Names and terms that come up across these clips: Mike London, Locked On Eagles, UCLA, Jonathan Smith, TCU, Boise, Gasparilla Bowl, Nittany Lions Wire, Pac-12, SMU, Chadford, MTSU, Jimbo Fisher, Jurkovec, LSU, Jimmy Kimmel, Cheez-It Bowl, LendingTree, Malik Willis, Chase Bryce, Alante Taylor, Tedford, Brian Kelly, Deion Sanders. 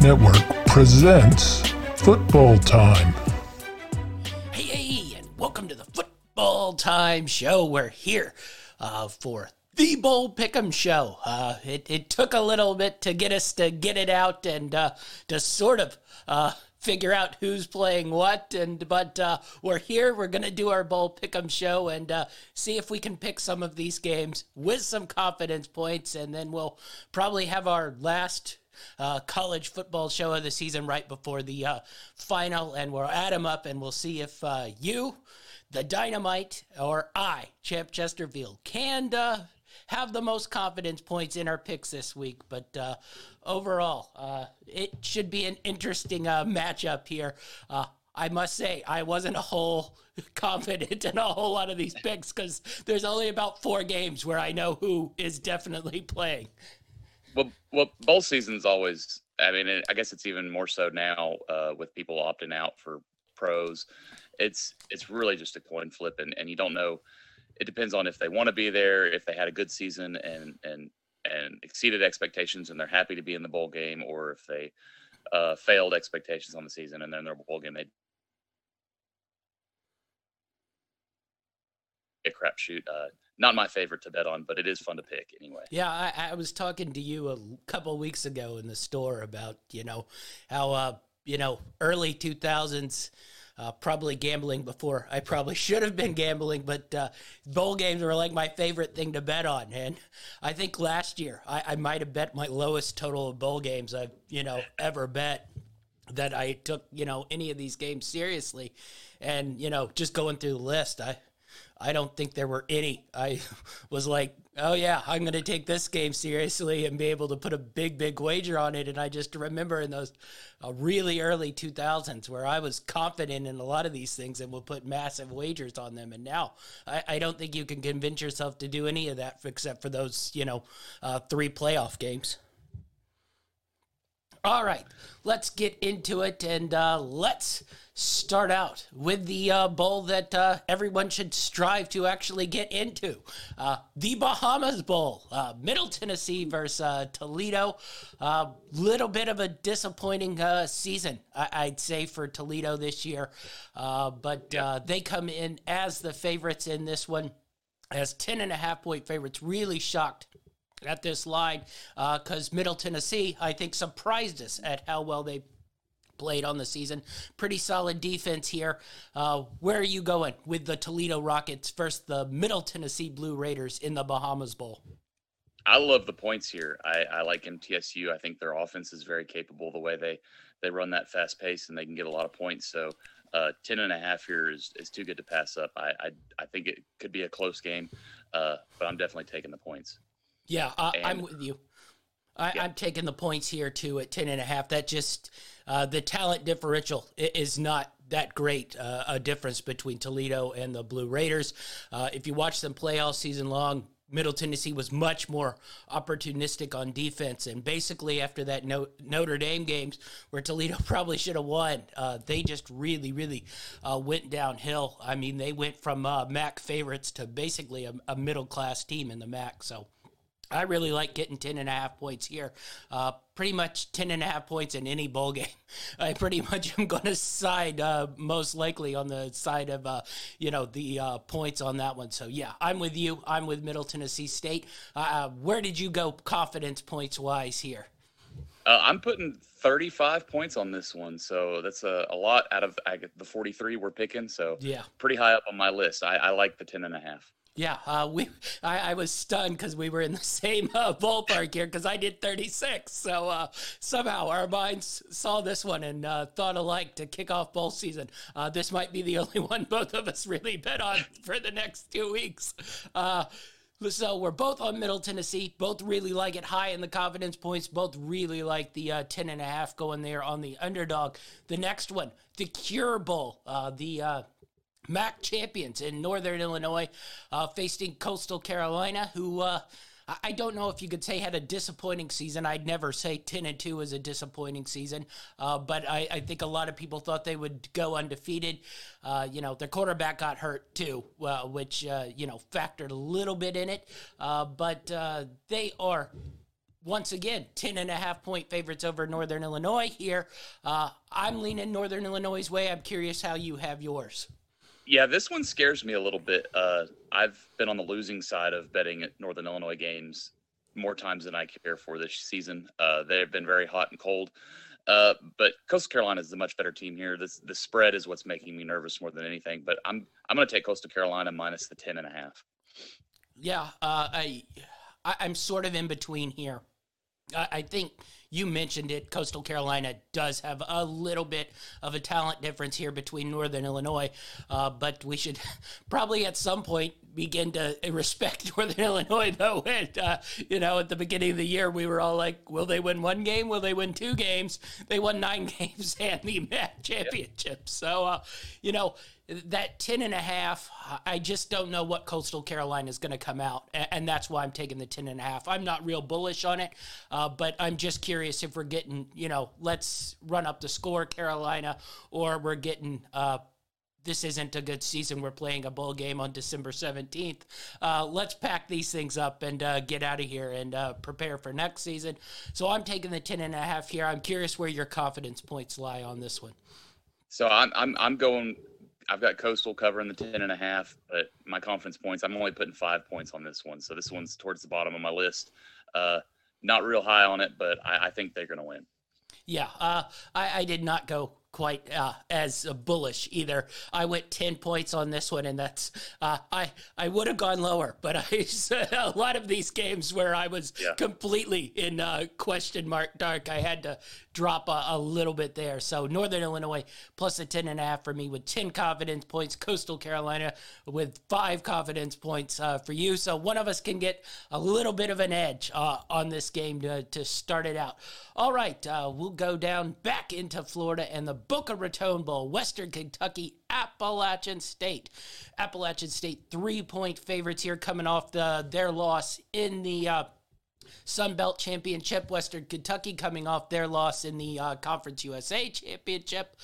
Network presents Football Time. Hey, and welcome to the Football Time Show. We're here for the Bowl Pick'em Show. It took a little bit to get us to get it out and to sort of figure out who's playing what, but we're here. We're gonna do our bowl pick'em show and see if we can pick some of these games with some confidence points, and then we'll probably have our last college football show of the season right before the final, and we'll add them up and we'll see if you, the Dynamite, or I, Champ Chesterfield, can have the most confidence points in our picks this week. But overall, it should be an interesting matchup here. I must say, I wasn't a whole confident in a whole lot of these picks because there's only about four games where I know who is definitely playing. Well, bowl season's always, I mean, I guess it's even more so now with people opting out for pros. It's really just a coin flip, and you don't know. It depends on if they want to be there, if they had a good season and exceeded expectations and they're happy to be in the bowl game, or if they failed expectations on the season and they're in their bowl game, they a crapshoot. Not my favorite to bet on, but it is fun to pick anyway. Yeah, I was talking to you a couple weeks ago in the store about, how, early 2000s, probably gambling before I probably should have been gambling, but bowl games were like my favorite thing to bet on. And I think last year I might have bet my lowest total of bowl games I've ever bet, that I took any of these games seriously. And just going through the list, I don't think there were any. I was like, oh yeah, I'm going to take this game seriously and be able to put a big wager on it. And I just remember in those really early 2000s where I was confident in a lot of these things and would put massive wagers on them. And now I don't think you can convince yourself to do any of that except for those, three playoff games. All right, let's get into it, and let's start out with the bowl that everyone should strive to actually get into, the Bahamas Bowl, Middle Tennessee versus Toledo. Little bit of a disappointing season, I'd say, for Toledo this year, but they come in as the favorites in this one, as 10.5-point favorites. Really shocked at this line because Middle Tennessee, I think, surprised us at how well they played on the season. Pretty solid defense here. Where are you going with the Toledo Rockets versus the Middle Tennessee Blue Raiders in the Bahamas Bowl? I love the points here. I like MTSU. I think their offense is very capable, the way they run that fast pace, and they can get a lot of points. So 10.5 here is too good to pass up. I think it could be a close game, but I'm definitely taking the points. Yeah, I'm with you. I'm taking the points here, too, at 10.5. That just the talent differential is not that great a difference between Toledo and the Blue Raiders. If you watch them play all season long, Middle Tennessee was much more opportunistic on defense. And basically after that Notre Dame games where Toledo probably should have won, they just really went downhill. I mean, they went from MAC favorites to basically a middle-class team in the MAC, so I really like getting 10.5 points here. Pretty much 10.5 points in any bowl game. I pretty much am going to side most likely on the side of, the points on that one. So, yeah, I'm with you. I'm with Middle Tennessee State. Where did you go confidence points-wise here? I'm putting 35 points on this one, so that's a lot out of the 43 we're picking. So, yeah, pretty high up on my list. I like the 10.5. Yeah, I was stunned because we were in the same ballpark here because I did 36. So somehow our minds saw this one and thought alike to kick off bowl season. This might be the only one both of us really bet on for the next 2 weeks. So we're both on Middle Tennessee, both really like it high in the confidence points, both really like the 10.5 going there on the underdog. The next one, the Cure Bowl, the MAC champions in Northern Illinois facing Coastal Carolina, who I don't know if you could say had a disappointing season. I'd never say 10-2 is a disappointing season, but I think a lot of people thought they would go undefeated. Their quarterback got hurt too, which factored a little bit in it, but they are once again, 10.5-point favorites over Northern Illinois here. I'm leaning Northern Illinois' way. I'm curious how you have yours. Yeah, this one scares me a little bit. I've been on the losing side of betting at Northern Illinois games more times than I care for this season. They've been very hot and cold. But Coastal Carolina is the much better team here. The spread is what's making me nervous more than anything. But I'm going to take Coastal Carolina minus the 10.5. Yeah, I'm sort of in between here. I think you mentioned it. Coastal Carolina does have a little bit of a talent difference here between Northern Illinois, but we should probably at some point begin to respect Northern Illinois, though. And, at the beginning of the year, we were all like, will they win one game? Will they win two games? They won 9 games and the MAC championship. So, that 10.5, I just don't know what Coastal Carolina is going to come out, and that's why I'm taking the 10.5. I'm not real bullish on it, but I'm just curious if we're getting, let's run up the score, Carolina, or we're getting this isn't a good season. We're playing a bowl game on December 17th. Let's pack these things up and get out of here and prepare for next season. So I'm taking the 10.5 here. I'm curious where your confidence points lie on this one. So I'm going. I've got Coastal covering the 10.5, but my confidence points, I'm only putting 5 points on this one. So this one's towards the bottom of my list. Not real high on it, but I think they're going to win. Yeah, I did not go quite as bullish either. I went 10 points on this one, and that's I would have gone lower, but a lot of these games where I was completely in question mark dark, I had to drop a little bit there. So Northern Illinois plus a 10.5 for me with 10 confidence points, Coastal Carolina with 5 confidence points for you. So one of us can get a little bit of an edge on this game to start it out. All right, we'll go down back into Florida and the Boca Raton Bowl, Western Kentucky, Appalachian State. Appalachian State 3-point favorites here coming off their loss in the Sun Belt Championship. Western Kentucky coming off their loss in the Conference USA Championship.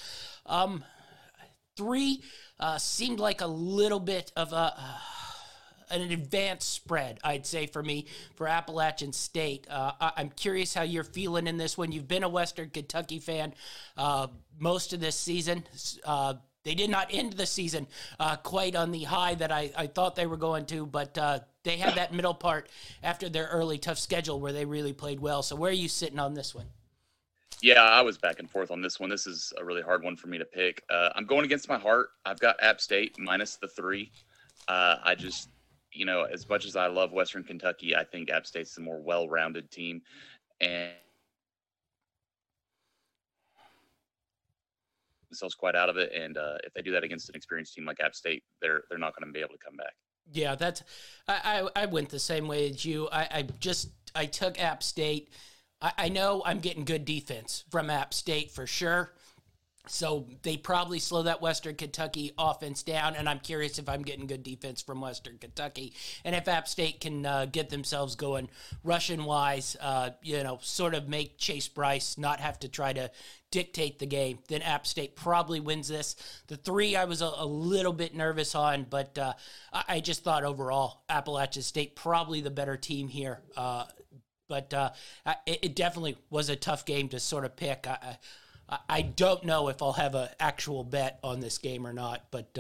3 seemed like a little bit of an advanced spread, I'd say, for me, for Appalachian State. I'm curious how you're feeling in this one. You've been a Western Kentucky fan most of this season. They did not end the season quite on the high that I thought they were going to, but they had that middle part after their early tough schedule where they really played well. So where are you sitting on this one? Yeah, I was back and forth on this one. This is a really hard one for me to pick. I'm going against my heart. I've got App State minus the 3. I just... as much as I love Western Kentucky, I think App State's the more well-rounded team. And themselves quite out of it. And if they do that against an experienced team like App State, they're not going to be able to come back. Yeah, that's I went the same way as you. I took App State. I know I'm getting good defense from App State for sure. So they probably slow that Western Kentucky offense down, and I'm curious if I'm getting good defense from Western Kentucky. And if App State can get themselves going rushing-wise, sort of make Chase Bryce not have to try to dictate the game, then App State probably wins this. The 3 I was a little bit nervous on, but I just thought overall Appalachian State probably the better team here. But it definitely was a tough game to sort of pick. I don't know if I'll have an actual bet on this game or not, but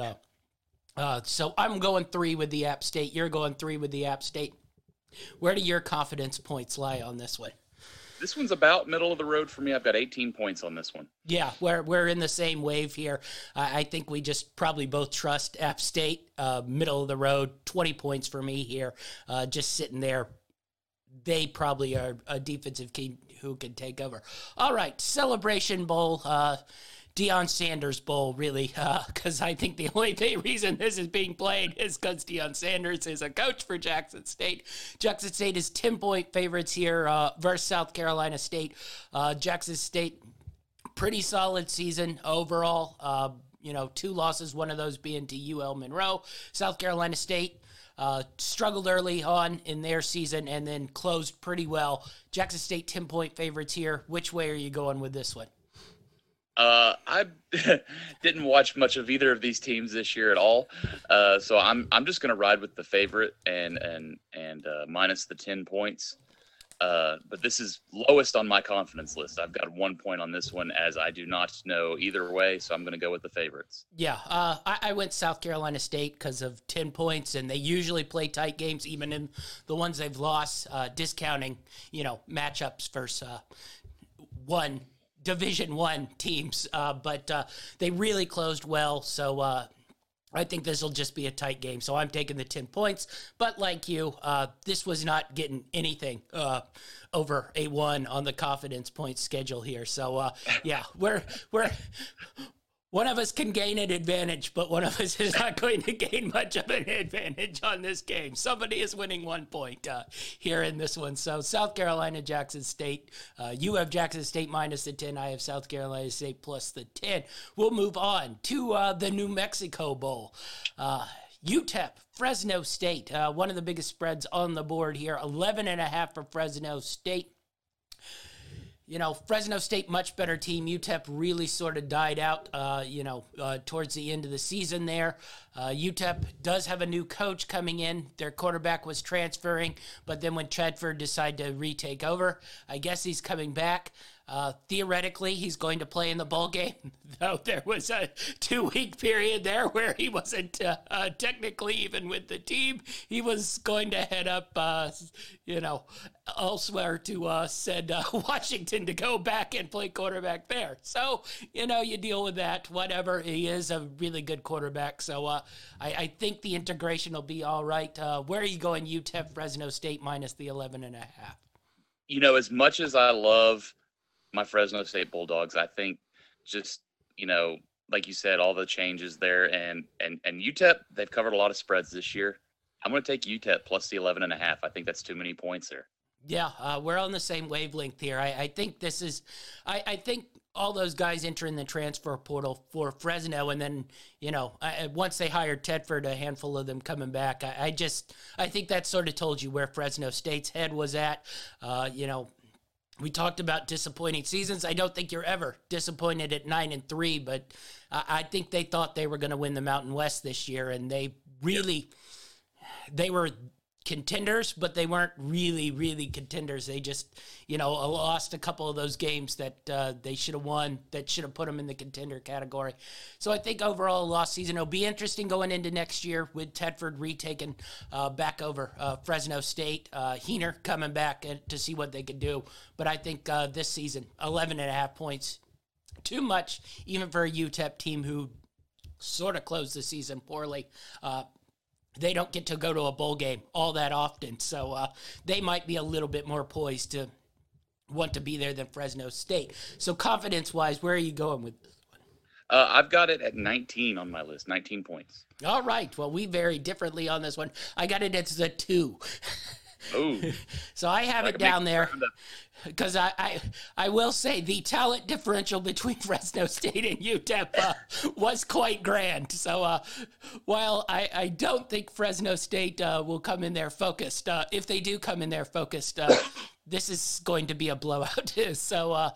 so I'm going 3 with the App State. You're going 3 with the App State. Where do your confidence points lie on this one? This one's about middle of the road for me. I've got 18 points on this one. Yeah, we're in the same wave here. I think we just probably both trust App State. Middle of the road, 20 points for me here. Just sitting there. They probably are a defensive team who can take over. All right, Celebration Bowl, Deion Sanders Bowl, really, because I think the only reason this is being played is because Deion Sanders is a coach for Jackson State. Jackson State is 10-point favorites here versus South Carolina State. Jackson State, pretty solid season overall. 2 losses, one of those being to UL Monroe. South Carolina State, struggled early on in their season and then closed pretty well. Jackson State 10-point favorites here. Which way are you going with this one? I didn't watch much of either of these teams this year at all, so I'm just going to ride with the favorite and minus the 10 points. But this is lowest on my confidence list. I've got 1 point on this one, as I do not know either way, so I'm going to go with the favorites. Yeah, I went South Carolina State because of 10 points, and they usually play tight games, even in the ones they've lost, discounting, matchups versus one Division I teams. But they really closed well, so I think this will just be a tight game, so I'm taking the 10 points. But like you, this was not getting anything over a one on the confidence point schedule here. So yeah, we're one of us can gain an advantage, but one of us is not going to gain much of an advantage on this game. Somebody is winning 1 point here in this one. So South Carolina, Jackson State. You have Jackson State minus the 10. I have South Carolina State plus the 10. We'll move on to the New Mexico Bowl. UTEP, Fresno State. One of the biggest spreads on the board here. 11.5 for Fresno State. Fresno State, much better team. UTEP really sort of died out, towards the end of the season there. UTEP does have a new coach coming in. Their quarterback was transferring, but then when Chadford decided to retake over, I guess he's coming back. Theoretically, he's going to play in the bowl game, though there was a 2-week period there where he wasn't technically even with the team. He was going to head up, elsewhere to Washington to go back and play quarterback there. So, you deal with that, whatever. He is a really good quarterback. So I think the integration will be all right. Where are you going, UTEP, Fresno State, minus the 11.5? As much as I love my Fresno State Bulldogs, I think just, like you said, all the changes there and UTEP, they've covered a lot of spreads this year. I'm going to take UTEP plus the 11.5. I think that's too many points there. Yeah, we're on the same wavelength here. I think this is – I think all those guys enter in the transfer portal for Fresno, and then, once they hired Tedford, a handful of them coming back. I think that sort of told you where Fresno State's head was at, We talked about disappointing seasons. I don't think you're ever disappointed at 9-3, but I think they thought they were going to win the Mountain West this year, and they really, they were contenders, but they weren't really, really contenders. They just, lost a couple of those games that they should have won, that should have put them in the contender category. So I think overall, lost season. It'll be interesting going into next year with Tedford retaking back over Fresno State, Heiner coming back to see what they could do. But I think this season, 11.5 points, too much, even for a UTEP team who sort of closed the season poorly. They don't get to go to a bowl game all that often, so they might be a little bit more poised to want to be there than Fresno State. So confidence-wise, where are you going with this one? I've got it at 19 on my list, 19 points. All right. Well, we vary differently on this one. I got it as a 2. Oh. So I have it down there. Because I will say the talent differential between Fresno State and UTEP was quite grand. So while I don't think Fresno State will come in there focused, if they do come in there focused, this is going to be a blowout. So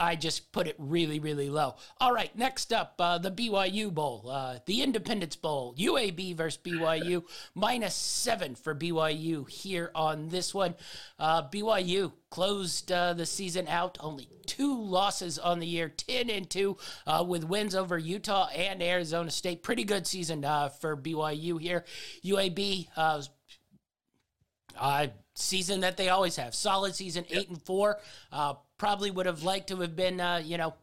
I just put it really, really low. All right, next up, the BYU Bowl, the Independence Bowl, UAB versus BYU, minus 7 for BYU here on this one. BYU closed the season out, only 2 losses on the year, 10-2 with wins over Utah and Arizona State. Pretty good season for BYU here. UAB, season that they always have, solid season, 8-4. Probably would have liked to have been,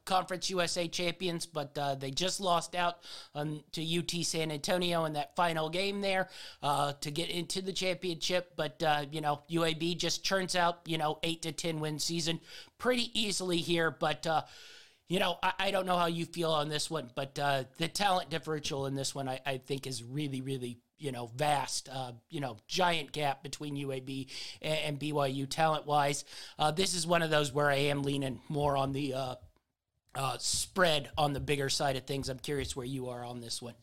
Conference USA champions, but they just lost out to UT San Antonio in that final game there to get into the championship. But, UAB just churns out, 8 to 10 win season pretty easily here. But, I don't know how you feel on this one, but the talent differential in this one I think is really, really, vast, giant gap between UAB and BYU talent-wise. This is one of those where I am leaning more on the spread on the bigger side of things. I'm curious where you are on this one.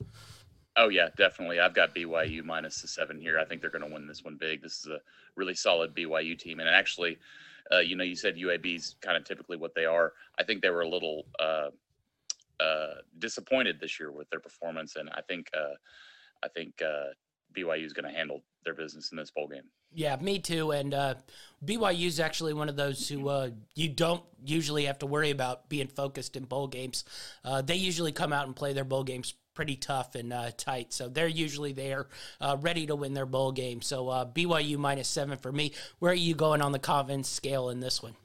Oh, yeah, definitely. I've got BYU minus the 7 here. I think they're going to win this one big. This is a really solid BYU team. And actually, you said UAB's kind of typically what they are. I think they were a little disappointed this year with their performance, and I think BYU is going to handle their business in this bowl game. Yeah, me too. And BYU is actually one of those who you don't usually have to worry about being focused in bowl games. They usually come out and play their bowl games pretty tough and tight. So they're usually there ready to win their bowl game. So BYU -7 for me. Where are you going on the confidence scale in this one?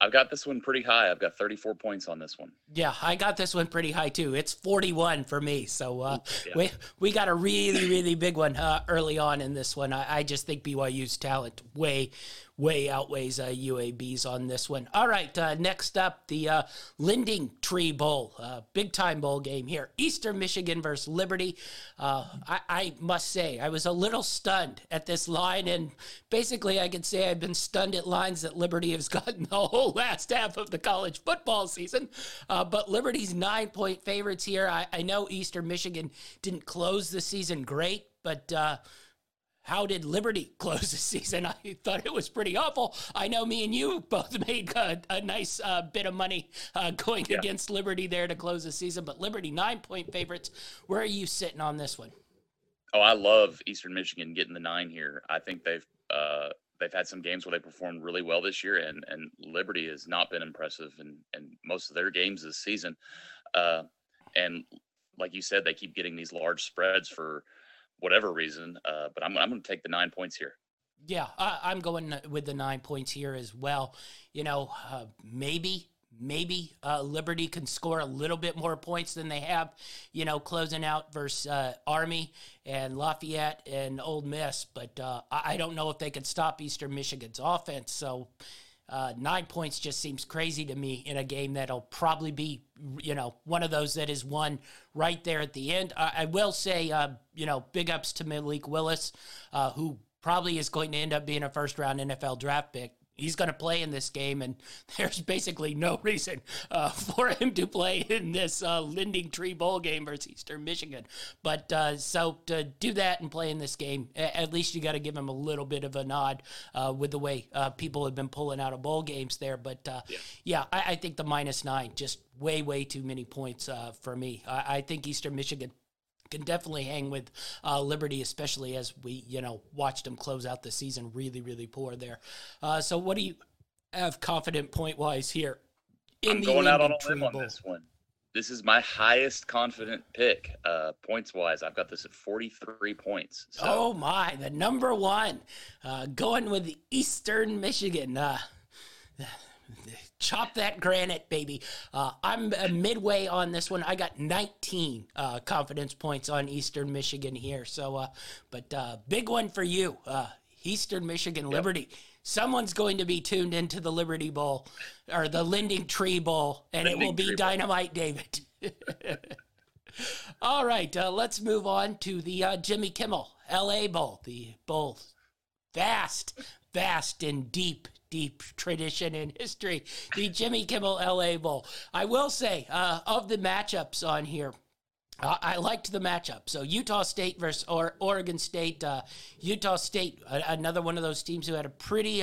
I've got this one pretty high. I've got 34 points on this one. Yeah, I got this one pretty high too. It's 41 for me. So we got a really, really big one early on in this one. I just think BYU's talent way outweighs UAB's on this one. All right, next up, the Lending Tree Bowl, big-time bowl game here. Eastern Michigan versus Liberty. I must say, I was a little stunned at this line, and basically I can say I've been stunned at lines that Liberty has gotten the whole last half of the college football season, but Liberty's 9-point favorites here. I know Eastern Michigan didn't close the season great, but how did Liberty close the season? I thought it was pretty awful. I know me and you both made a nice bit of money going against Liberty there to close the season, but Liberty 9-point favorites. Where are you sitting on this one? Oh, I love Eastern Michigan getting the 9 here. I think they've had some games where they performed really well this year, and Liberty has not been impressive in most of their games this season. And like you said, they keep getting these large spreads for whatever reason, but I'm going to take the 9 points here. Yeah, I'm going with the 9 points here as well. You know, maybe Liberty can score a little bit more points than they have, you know, closing out versus Army and Lafayette and Ole Miss, but I don't know if they can stop Eastern Michigan's offense, so 9 points just seems crazy to me in a game that'll probably be, you know, one of those that is won right there at the end. I will say, you know, big ups to Malik Willis, who probably is going to end up being a first-round NFL draft pick. He's going to play in this game, and there's basically no reason for him to play in this Lending Tree Bowl game versus Eastern Michigan. But so to do that and play in this game, at least you got to give him a little bit of a nod with the way people have been pulling out of bowl games there. But, I think the -9, just way too many points for me. I think Eastern Michigan can definitely hang with Liberty, especially as we, you know, watched them close out the season really poor there. So what do you have confident point-wise here? I'm going out on a limb on this one. This is my highest confident pick, points-wise. I've got this at 43 points. So. Oh, my, the number one. Going with Eastern Michigan. Chop that granite, baby. I'm midway on this one. I got 19 confidence points on Eastern Michigan here. So, but big one for you, Eastern Michigan Liberty. Yep. Someone's going to be tuned into the Liberty Bowl or the Lending Tree Bowl, and Lending it will be Tree Dynamite Bowl. David. All right, let's move on to the Jimmy Kimmel LA Bowl, the bowl vast and deep tradition in history, the Jimmy Kimmel LA Bowl. I will say, of the matchups on here, I liked the matchup. So Utah State versus Oregon State. Utah State, another one of those teams who had a pretty,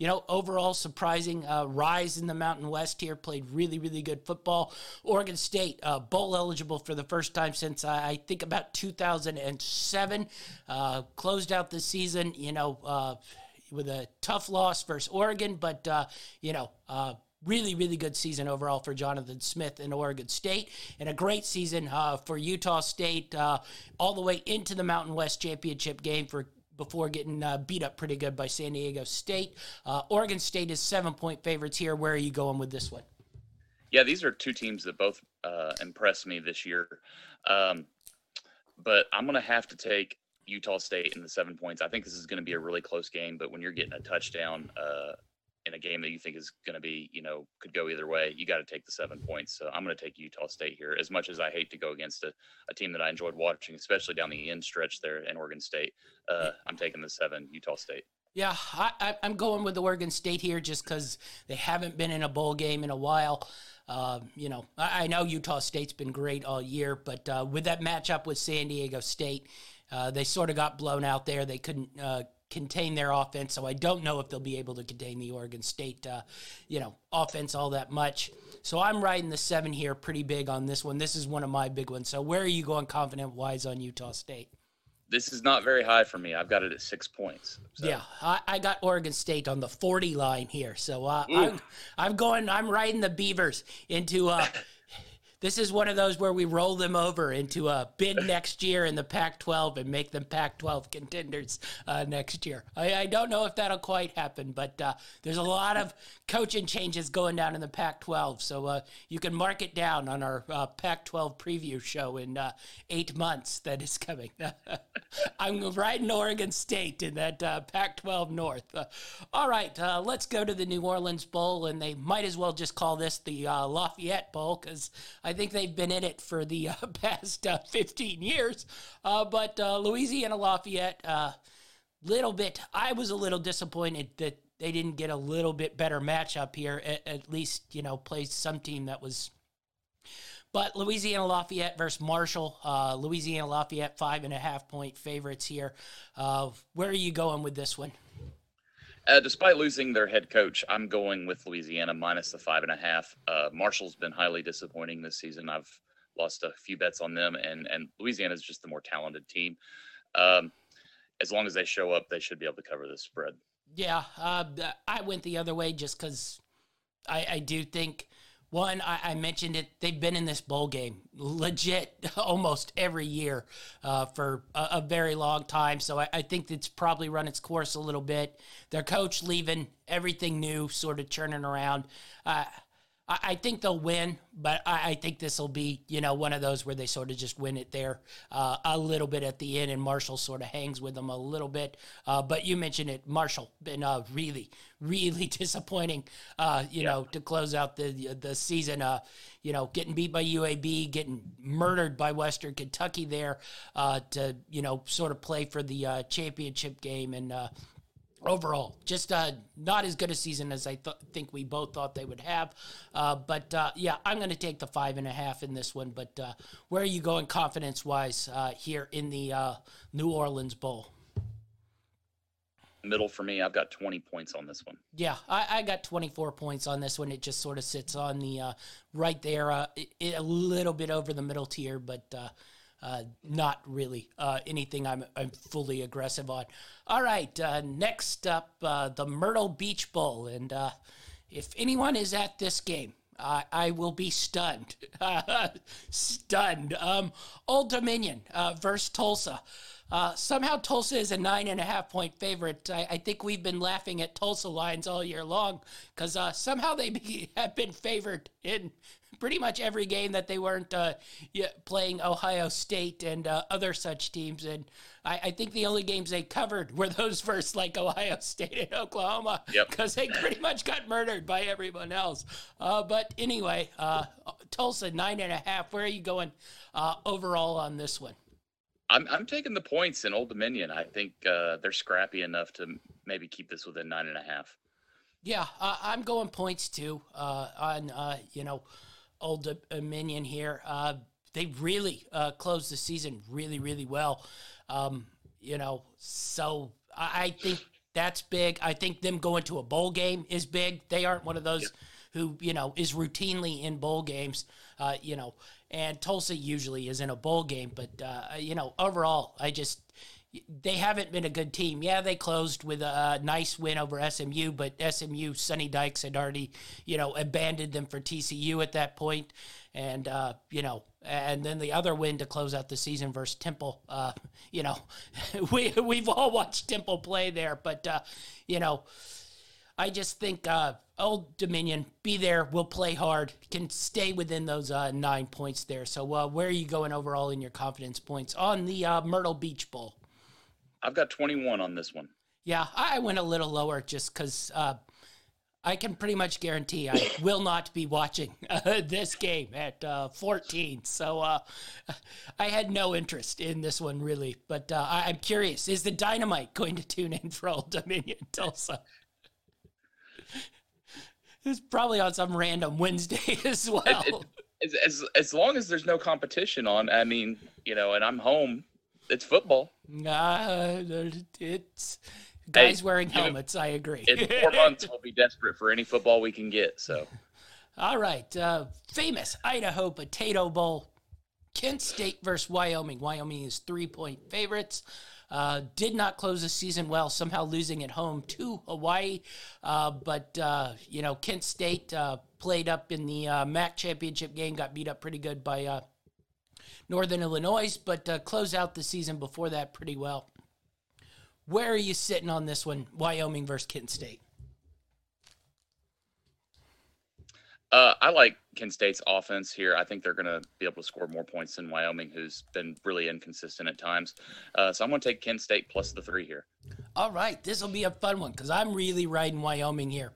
overall surprising rise in the Mountain West here, played really good football. Oregon State, bowl eligible for the first time since, I think, about 2007. Closed out the season, with a tough loss versus Oregon, but, really good season overall for Jonathan Smith and Oregon State, and a great season for Utah State all the way into the Mountain West Championship game before getting beat up pretty good by San Diego State. Oregon State is 7-point favorites here. Where are you going with this one? Yeah, these are two teams that both impressed me this year, but I'm going to have to take Utah State in the 7 points. I think this is going to be a really close game, but when you're getting a touchdown in a game that you think is going to be, could go either way, you got to take the 7 points. So I'm going to take Utah State here, as much as I hate to go against a team that I enjoyed watching, especially down the end stretch there in Oregon State. I'm taking the 7, Utah State. Yeah, I'm going with Oregon State here just because they haven't been in a bowl game in a while. I know Utah State's been great all year, but with that matchup with San Diego State, they sort of got blown out there. They couldn't contain their offense, so I don't know if they'll be able to contain the Oregon State, offense all that much. So I'm riding the 7 here pretty big on this one. This is one of my big ones. So where are you going confident-wise on Utah State? this is not very high for me. I've got it at 6 points. So. Yeah, I got Oregon State on the 40 line here. So I'm riding the Beavers into this is one of those where we roll them over into a bid next year in the Pac-12 and make them Pac-12 contenders next year. I don't know if that'll quite happen, but there's a lot of coaching changes going down in the Pac-12. So you can mark it down on our Pac-12 preview show in 8 months that is coming. I'm riding Oregon State in that Pac-12 North. All right, let's go to the New Orleans Bowl, and they might as well just call this the Lafayette Bowl because I think they've been in it for the past 15 years. But Louisiana Lafayette, I was a little disappointed that they didn't get a little bit better matchup here, at least, you know, play some team that was. But Louisiana Lafayette versus Marshall, Louisiana Lafayette 5.5 point favorites here. Where are you going with this one? Despite losing their head coach, I'm going with Louisiana minus the 5.5. Marshall's been highly disappointing this season. I've lost a few bets on them, and Louisiana's just the more talented team. As long as they show up, they should be able to cover this spread. Yeah, I went the other way just because I do think, one, I mentioned it, they've been in this bowl game legit almost every year for a very long time. So I think it's probably run its course a little bit. Their coach leaving, everything new sort of churning around. I think they'll win, but I think this will be, you know, one of those where they sort of just win it there a little bit at the end, and Marshall sort of hangs with them a little bit. But you mentioned it, Marshall been really, really disappointing, you know, to close out the season, you know, getting beat by UAB, getting murdered by Western Kentucky there to, you know, sort of play for the championship game. And overall, just not as good a season as I think we both thought they would have. But I'm going to take the 5.5 in this one. But where are you going confidence-wise here in the New Orleans Bowl? Middle for me. I've got 20 points on this one. Yeah, I got 24 points on this one. It just sort of sits on the right there, a little bit over the middle tier, but not really anything I'm fully aggressive on. All right, next up, the Myrtle Beach Bowl. And if anyone is at this game, I will be stunned. Stunned. Old Dominion versus Tulsa. Somehow Tulsa is a 9.5 point favorite. I think we've been laughing at Tulsa lines all year long because somehow they have been favored in pretty much every game that they weren't playing Ohio State and other such teams. And I think the only games they covered were those versus like Ohio State and Oklahoma because they pretty much got murdered by everyone else. But anyway, Tulsa 9.5. Where are you going overall on this one? I'm taking the points in Old Dominion. I think they're scrappy enough to maybe keep this within 9.5. Yeah, I'm going points too on Old Dominion here. They really closed the season really, really well. So I think that's big. I think them going to a bowl game is big. They aren't one of those who is routinely in bowl games. And Tulsa usually is in a bowl game, but, overall, they haven't been a good team. Yeah, they closed with a nice win over SMU, but SMU, Sonny Dykes had already, abandoned them for TCU at that point. And, and then the other win to close out the season versus Temple, we've all watched Temple play there, but, I just think Old Dominion, be there, will play hard, can stay within those 9 points there. So where are you going overall in your confidence points on the Myrtle Beach Bowl? I've got 21 on this one. Yeah, I went a little lower just because I can pretty much guarantee I will not be watching this game at 14. So I had no interest in this one, really. But I'm curious, is the Dynamite going to tune in for Old Dominion Tulsa? It's probably on some random Wednesday as well. As long as there's no competition on, I mean, and I'm home, it's football. It's guys wearing helmets, I agree. In 4 months, we'll be desperate for any football we can get, so. All right, famous Idaho Potato Bowl. Kent State versus Wyoming. Wyoming is 3-point favorites. Did not close the season well, somehow losing at home to Hawaii. But Kent State played up in the MAC championship game, got beat up pretty good by Northern Illinois, but closed out the season before that pretty well. Where are you sitting on this one, Wyoming versus Kent State? I like Kent State's offense here. I think they're going to be able to score more points than Wyoming, who's been really inconsistent at times. So I'm going to take Kent State plus the 3 here. All right. This will be a fun one because I'm really riding Wyoming here.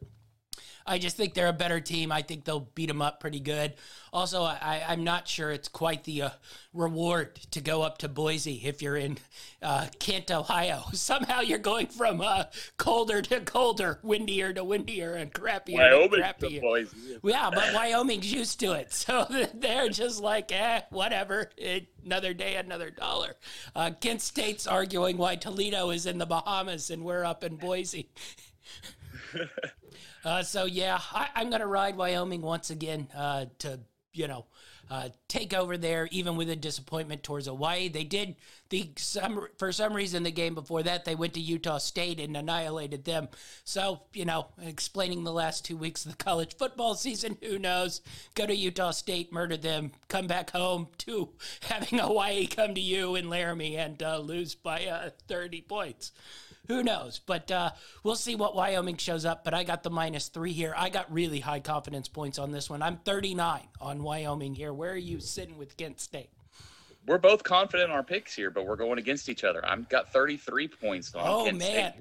I just think they're a better team. I think they'll beat them up pretty good. Also, I'm not sure it's quite the reward to go up to Boise if you're in Kent, Ohio. Somehow you're going from colder to colder, windier to windier, and crappier Wyoming to crappier. Boise. Yeah, but Wyoming's used to it. So they're just like, whatever. Another day, another dollar. Kent State's arguing why Toledo is in the Bahamas and we're up in Boise. I'm going to ride Wyoming once again to take over there, even with a disappointment towards Hawaii. They did, for some reason, the game before that, they went to Utah State and annihilated them. So, explaining the last 2 weeks of the college football season, who knows? Go to Utah State, murder them, come back home to having Hawaii come to you in Laramie and lose by 30 points. Who knows? But we'll see what Wyoming shows up. But I got the -3 here. I got really high confidence points on this one. I'm 39 on Wyoming here. Where are you sitting with Kent State? We're both confident in our picks here, but we're going against each other. I've got 33 points on Kent State. Oh, man.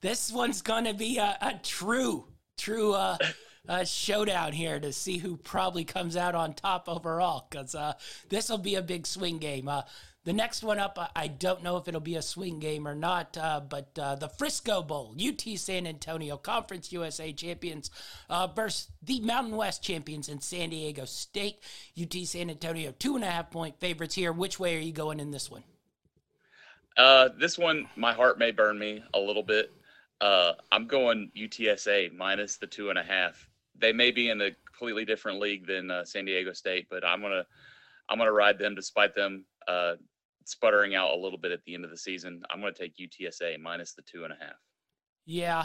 This one's going to be a true showdown here to see who probably comes out on top overall because this will be a big swing game. The next one up, I don't know if it'll be a swing game or not, but the Frisco Bowl, UT San Antonio Conference USA champions versus the Mountain West champions in San Diego State. UT San Antonio, 2.5-point favorites here. Which way are you going in this one? This one, my heart may burn me a little bit. I'm going UTSA minus the 2.5. They may be in a completely different league than San Diego State, but I'm gonna ride them despite them sputtering out a little bit at the end of the season. I'm going to take UTSA minus the 2.5. Yeah,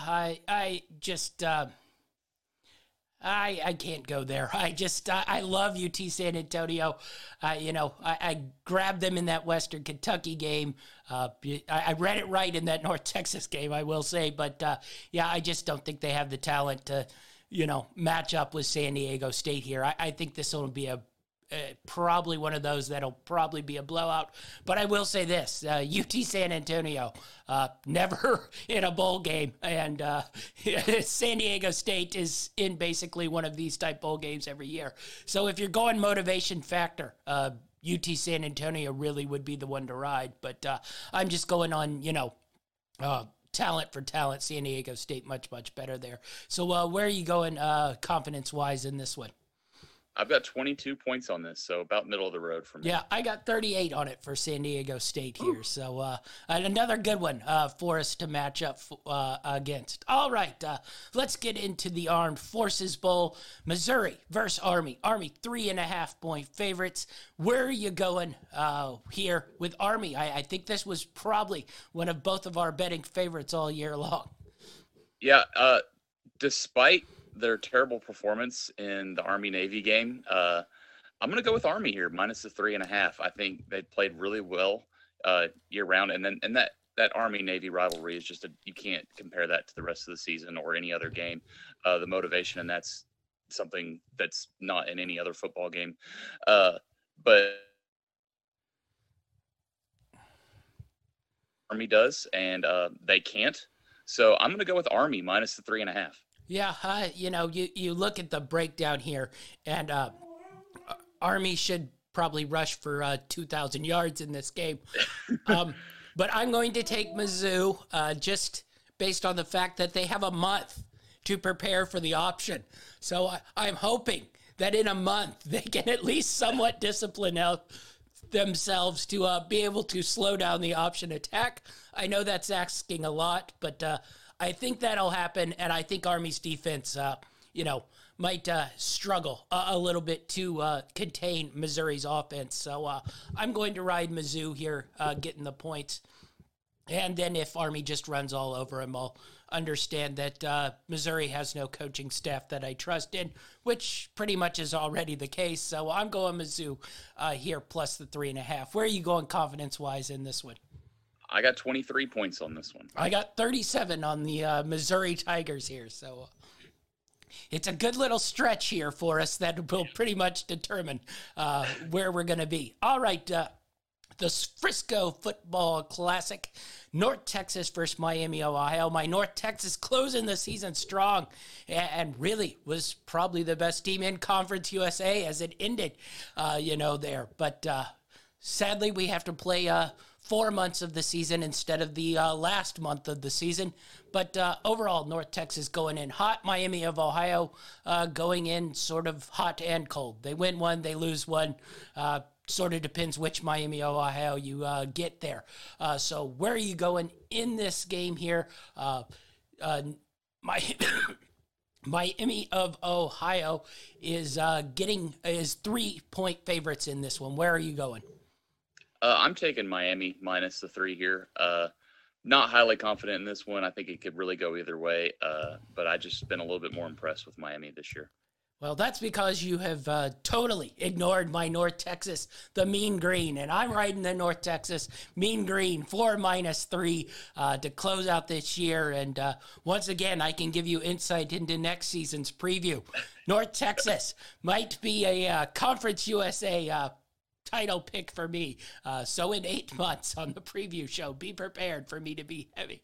I can't go there. I love UT San Antonio. I grabbed them in that Western Kentucky game. I read it right in that North Texas game, I will say. But, I just don't think they have the talent to, match up with San Diego State here. I think this will be probably one of those that'll probably be a blowout. But I will say this, UT San Antonio, never in a bowl game. And San Diego State is in basically one of these type bowl games every year. So if you're going motivation factor, UT San Antonio really would be the one to ride. But I'm just going on, talent for talent. San Diego State much, much better there. So where are you going confidence-wise in this one? I've got 22 points on this, so about middle of the road for me. Yeah, I got 38 on it for San Diego State here. Ooh. So another good one for us to match up against. All right, let's get into the Armed Forces Bowl. Missouri versus Army. Army, 3.5-point favorites. Where are you going here with Army? I think this was probably one of both of our betting favorites all year long. Yeah, despite their terrible performance in the Army-Navy game, I'm going to go with Army here, minus the 3.5. I think they played really well year-round. And that Army-Navy rivalry is just you can't compare that to the rest of the season or any other game. The motivation, and that's something that's not in any other football game. But Army does, and they can't. So I'm going to go with Army, minus the 3.5. Yeah, you look at the breakdown here, and Army should probably rush for 2,000 yards in this game. But I'm going to take Mizzou just based on the fact that they have a month to prepare for the option. So I'm hoping that in a month they can at least somewhat discipline out themselves to be able to slow down the option attack. I know that's asking a lot, but I think that'll happen, and I think Army's defense, might struggle a little bit to contain Missouri's offense. So I'm going to ride Mizzou here, getting the points. And then if Army just runs all over him, I'll understand that Missouri has no coaching staff that I trust in, which pretty much is already the case. So I'm going Mizzou here plus the 3.5. Where are you going confidence-wise in this one? I got 23 points on this one. I got 37 on the Missouri Tigers here. So it's a good little stretch here for us that will pretty much determine where we're going to be. All right, the Frisco Football Classic, North Texas versus Miami, Ohio. My North Texas closing the season strong and really was probably the best team in Conference USA as it ended, there. But sadly, we have to play 4 months of the season instead of the last month of the season. But overall, North Texas going in hot. Miami of Ohio going in sort of hot and cold. They win one, they lose one. Sort of depends which Miami, Ohio you get there. So where are you going in this game here? Miami of Ohio is 3-point favorites in this one. Where are you going? I'm taking Miami minus the 3 here. Not highly confident in this one. I think it could really go either way. But I just been a little bit more impressed with Miami this year. Well, that's because you have totally ignored my North Texas, the Mean Green, and I'm riding the North Texas Mean Green 4-3 to close out this year. And once again, I can give you insight into next season's preview. North Texas might be a Conference USA title pick for me. So in 8 months on the preview show, be prepared for me to be heavy.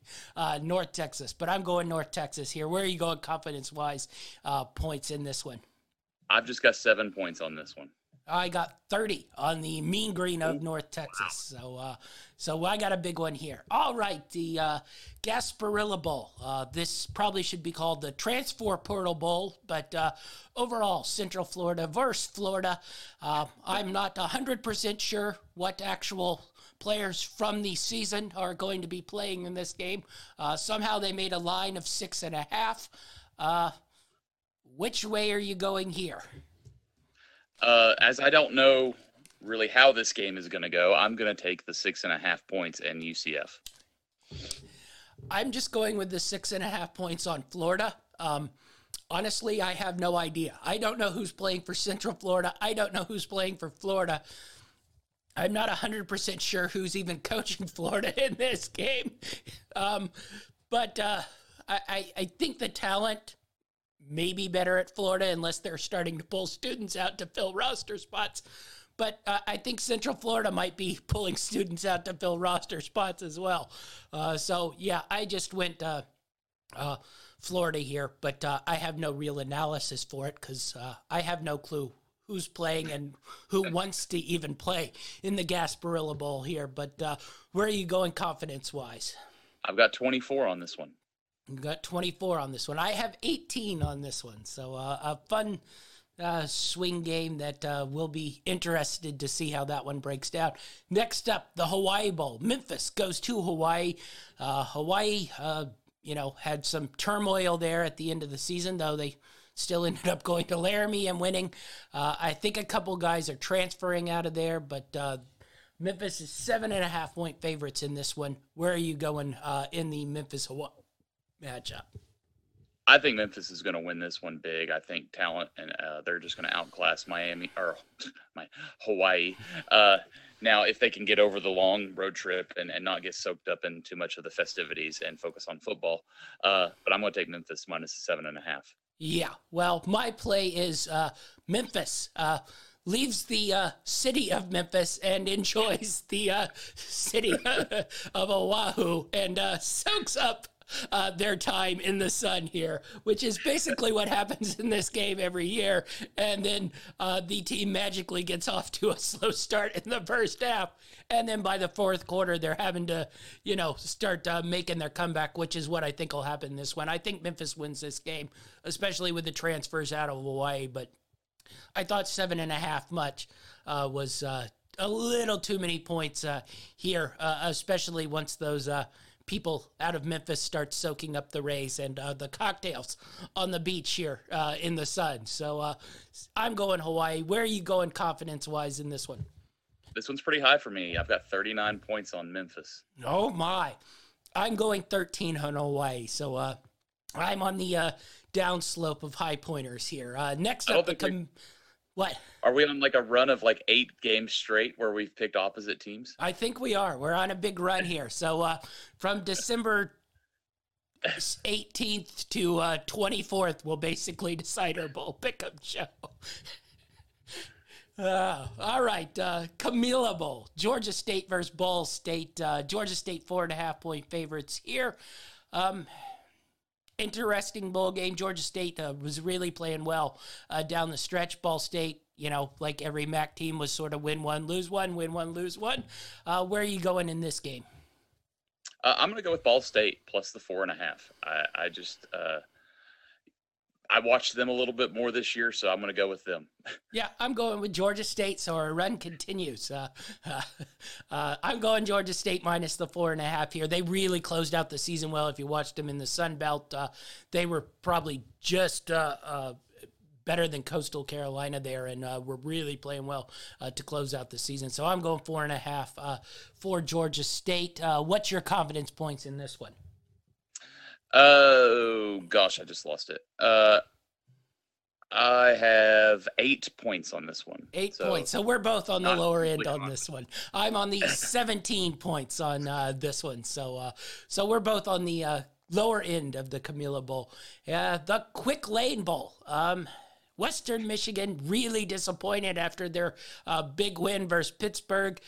North Texas, but I'm going North Texas here. Where are you going confidence-wise points in this one? I've just got 7 points on this one. I got 30 on the Mean Green of North Texas. Wow. So I got a big one here. All right, the Gasparilla Bowl. This probably should be called the Transfer Portal Bowl, but overall, Central Florida versus Florida. I'm not 100% sure what actual players from the season are going to be playing in this game. Somehow they made a line of 6.5. Which way are you going here? As I don't know really how this game is going to go, I'm going to take the 6.5 points and UCF. I'm just going with the 6.5 points on Florida. Honestly, I have no idea. I don't know who's playing for Central Florida. I don't know who's playing for Florida. I'm not 100% sure who's even coaching Florida in this game. But I think the talent maybe better at Florida unless they're starting to pull students out to fill roster spots. But I think Central Florida might be pulling students out to fill roster spots as well. I just went Florida here, but I have no real analysis for it because I have no clue who's playing and who wants to even play in the Gasparilla Bowl here. But where are you going confidence-wise? I've got 24 on this one. You got 24 on this one. I have 18 on this one. So a fun swing game that we'll be interested to see how that one breaks down. Next up, the Hawaii Bowl. Memphis goes to Hawaii. Hawaii had some turmoil there at the end of the season, though they still ended up going to Laramie and winning. I think a couple guys are transferring out of there, but Memphis is 7.5-point favorites in this one. Where are you going in the Memphis-Hawaii matchup? I think Memphis is going to win this one big. I think talent, and they're just going to outclass Miami or Hawaii. Now, if they can get over the long road trip and not get soaked up in too much of the festivities and focus on football, but I'm going to take Memphis minus 7.5. Yeah, well, my play is Memphis leaves the city of Memphis and enjoys the city of Oahu and soaks up their time in the sun here, which is basically what happens in this game every year. And then the team magically gets off to a slow start in the first half. And then by the fourth quarter, they're having to, start making their comeback, which is what I think will happen in this one. I think Memphis wins this game, especially with the transfers out of Hawaii. But I thought 7.5 much was a little too many points here, especially once those people out of Memphis start soaking up the rays and the cocktails on the beach here in the sun. So I'm going Hawaii. Where are you going confidence-wise in this one? This one's pretty high for me. I've got 39 points on Memphis. Oh, my. I'm going 13 on Hawaii. So I'm on the downslope of high pointers here. Next up, what? Are we on like a run of like 8 games straight where we've picked opposite teams? I think we are. We're on a big run here. So from December 18th to 24th, we'll basically decide our bowl pickup show. All right. Camilla Bowl, Georgia State versus Ball State. Georgia State 4.5 point favorites here. Interesting bowl game. Georgia State was really playing well down the stretch. Ball State, you know, like every MAC team, was sort of win one, lose one, win one, lose one. Where are you going in this game? I'm going to go with Ball State plus the 4.5. I just I watched them a little bit more this year, so I'm going to go with them. Yeah, I'm going with Georgia State, so our run continues. I'm going Georgia State minus the 4.5 here. They really closed out the season well. If you watched them in the Sun Belt, they were probably just better than Coastal Carolina there, and were really playing well to close out the season. So I'm going 4.5 for Georgia State. What's your confidence points in this one? Oh, gosh, I just lost it. I have 8 points on this one. 8 points. So we're both on the lower end on this one. I'm on the 17 points on this one. So so we're both on the lower end of the Camilla Bowl. The Quick Lane Bowl. Western Michigan really disappointed after their big win versus Pittsburgh,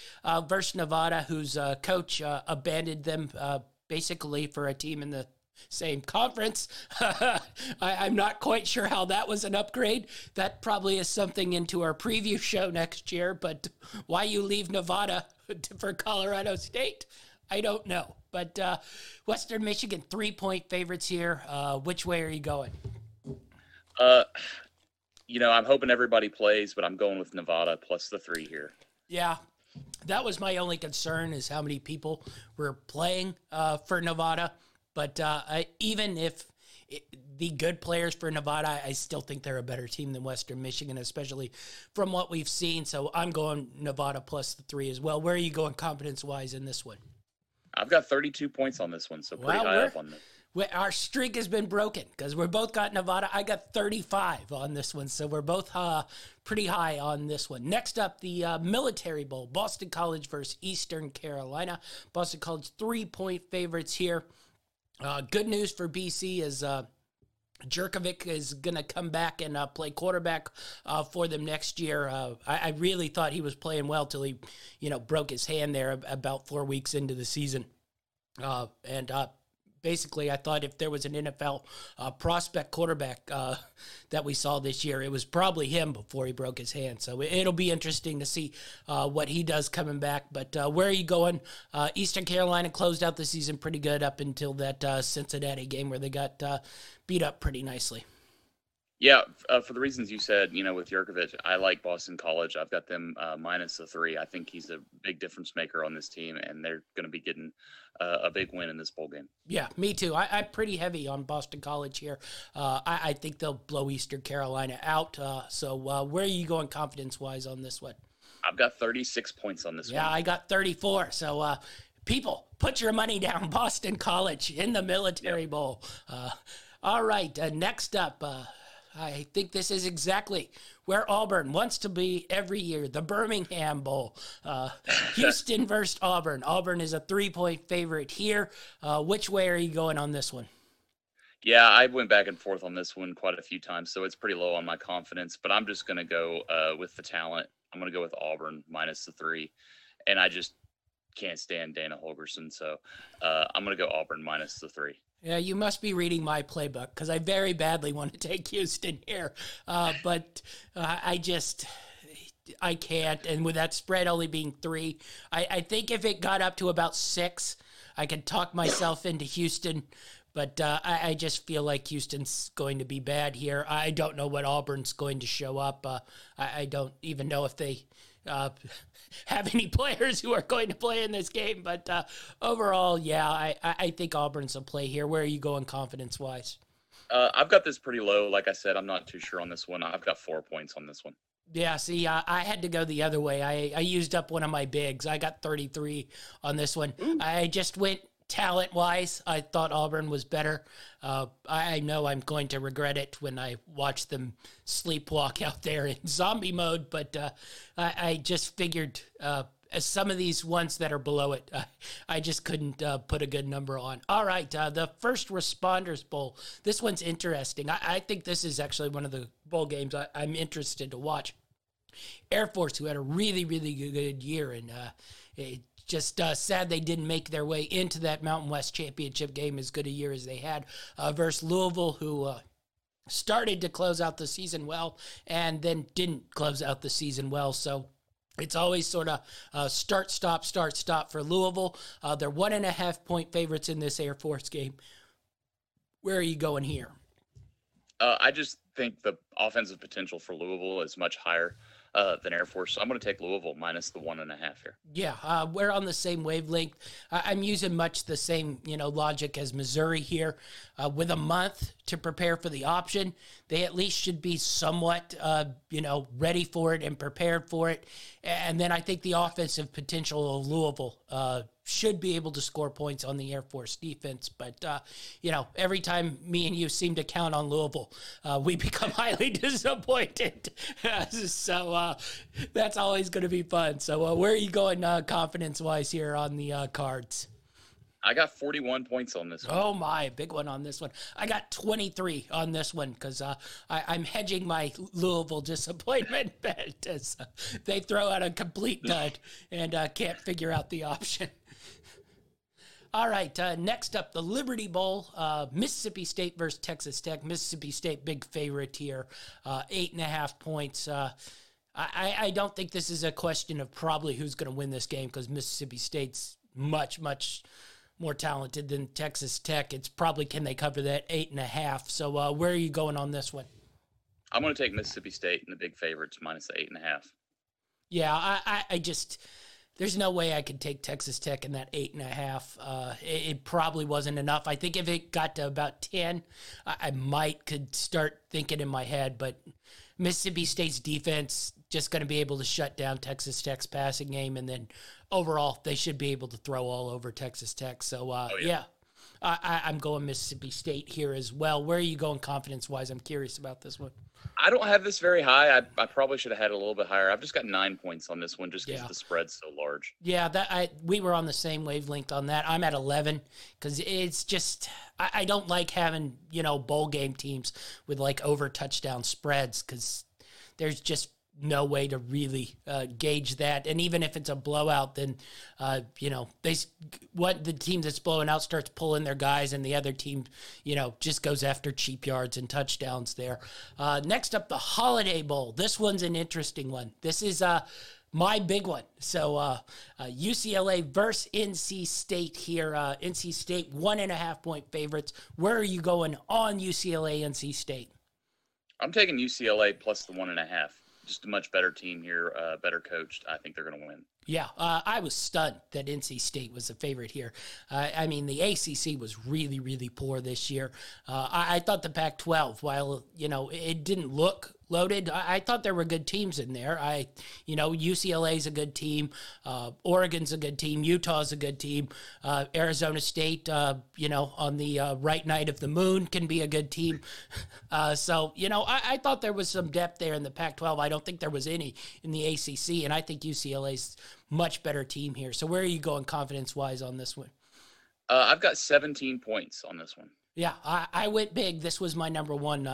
versus Nevada, whose coach abandoned them basically for a team in the same conference. I'm not quite sure how that was an upgrade. That probably is something into our preview show next year, but why you leave Nevada for Colorado State, I don't know. But Western Michigan, 3-point favorites here. Which way are you going? You know, I'm hoping everybody plays, but I'm going with Nevada plus the 3 here. Yeah. That was my only concern, is how many people were playing for Nevada. But even if the good players for Nevada, I still think they're a better team than Western Michigan, especially from what we've seen. So I'm going Nevada plus the 3 as well. Where are you going confidence-wise in this one? I've got 32 points on this one, so pretty high up on this. Our streak has been broken because we're both got Nevada. I got 35 on this one, so we're both pretty high on this one. Next up, the Military Bowl, Boston College versus Eastern Carolina. Boston College, 3-point favorites here. Good news for BC is Jerkovic is going to come back and play quarterback for them next year. I really thought he was playing well till he, you know, broke his hand there about 4 weeks into the season. Basically, I thought if there was an NFL prospect quarterback that we saw this year, it was probably him before he broke his hand. So it'll be interesting to see what he does coming back. But where are you going? Eastern Carolina closed out the season pretty good up until that Cincinnati game where they got beat up pretty nicely. Yeah, for the reasons you said, you know, with Jurkovec, I like Boston College. I've got them minus the 3. I think he's a big difference maker on this team, and they're going to be getting a big win in this bowl game. Yeah, me too. I'm pretty heavy on Boston College here. I think they'll blow Eastern Carolina out. So where are you going confidence-wise on this one? I've got 36 points on this one. Yeah, I got 34. So, people, put your money down. Boston College in the Military Bowl. All right, next up, I think this is exactly where Auburn wants to be every year, the Birmingham Bowl. Houston versus Auburn. Auburn is a 3-point favorite here. Which way are you going on this one? Yeah, I went back and forth on this one quite a few times, so it's pretty low on my confidence, but I'm just going to go with the talent. I'm going to go with Auburn minus the 3, and I just can't stand Dana Holgorsen, so I'm going to go Auburn minus the 3. Yeah, you must be reading my playbook because I very badly want to take Houston here. But I can't. And with that spread only being 3, I think if it got up to about 6, I could talk myself into Houston. But I just feel like Houston's going to be bad here. I don't know what Auburn's going to show up. I don't even know if they have any players who are going to play in this game. But overall, yeah, I think Auburn's a play here. Where are you going confidence-wise? I've got this pretty low. Like I said, I'm not too sure on this one. I've got 4 points on this one. Yeah, see, I had to go the other way. I used up one of my bigs. I got 33 on this one. Ooh. I just went talent-wise. I thought Auburn was better. I know I'm going to regret it when I watch them sleepwalk out there in zombie mode, but I just figured as some of these ones that are below it, I just couldn't put a good number on. All right, the First Responders Bowl. This one's interesting. I think this is actually one of the bowl games I'm interested to watch. Air Force, who had a really, really good year, and it just sad they didn't make their way into that Mountain West Championship game as good a year as they had, versus Louisville, who started to close out the season well and then didn't close out the season well, so it's always sort of start, stop for Louisville. They're 1.5 point favorites in this Air Force game. Where are you going here? I just think the offensive potential for Louisville is much higher than Air Force. So I'm going to take Louisville minus the 1.5 here. Yeah, we're on the same wavelength. I'm using much the same logic as Missouri here. With a month to prepare for the option, they at least should be somewhat ready for it and prepared for it. And then I think the offensive potential of Louisville should be able to score points on the Air Force defense. But, every time me and you seem to count on Louisville, we become highly disappointed. So that's always going to be fun. So where are you going confidence-wise here on the cards? I got 41 points on this one. Oh, my, big one on this one. I got 23 on this one because I'm hedging my Louisville disappointment bet as they throw out a complete dud and can't figure out the option. All right, next up, the Liberty Bowl, Mississippi State versus Texas Tech. Mississippi State, big favorite here, 8.5 points. I don't think this is a question of probably who's going to win this game because Mississippi State's much, much more talented than Texas Tech. It's probably can they cover that 8.5. So where are you going on this one? I'm going to take Mississippi State and the big favorites minus the 8.5. Yeah, I just – there's no way I could take Texas Tech in that 8.5. It probably wasn't enough. I think if it got to about 10, I could start thinking in my head. But Mississippi State's defense just going to be able to shut down Texas Tech's passing game. And then overall, they should be able to throw all over Texas Tech. So, I'm going Mississippi State here as well. Where are you going confidence-wise? I'm curious about this one. I don't have this very high. I probably should have had it a little bit higher. I've just got 9 points on this one just because the spread's so large. Yeah, we were on the same wavelength on that. I'm at 11 because it's just I don't like having, bowl game teams with, over touchdown spreads because there's just no way to really gauge that. And even if it's a blowout, then, the team that's blowing out starts pulling their guys and the other team, just goes after cheap yards and touchdowns there. Next up, the Holiday Bowl. This one's an interesting one. This is my big one. So UCLA versus NC State here. NC State, 1.5 point favorites. Where are you going on UCLA, NC State? I'm taking UCLA plus the 1.5. Just a much better team here, better coached. I think they're going to win. Yeah, I was stunned that NC State was a favorite here. The ACC was really, really poor this year. I thought the Pac-12, while, it didn't look loaded, I thought there were good teams in there. UCLA's a good team. Oregon's a good team. Utah's a good team. Arizona State, on the right night of the moon can be a good team. I thought there was some depth there in the Pac-12. I don't think there was any in the ACC, and I think UCLA's much better team here. So where are you going confidence-wise on this one? I've got 17 points on this one. Yeah, I went big. This was my number one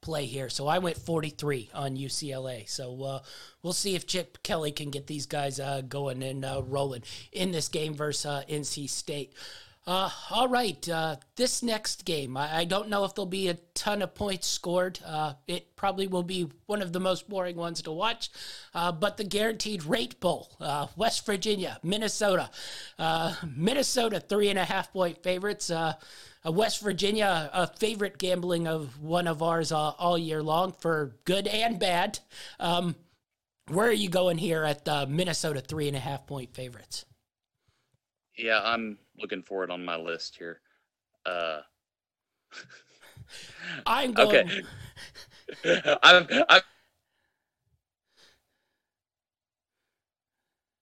play here. So I went 43 on UCLA. So we'll see if Chip Kelly can get these guys going and rolling in this game versus NC State. All right, this next game, I don't know if there'll be a ton of points scored. It probably will be one of the most boring ones to watch, but the Guaranteed Rate Bowl, West Virginia, Minnesota. Minnesota, 3.5 point favorites. West Virginia, a favorite gambling of one of ours all year long for good and bad. Where are you going here at Minnesota 3.5-point favorites? Yeah, I'm looking for it on my list here. I'm going. Okay. I'm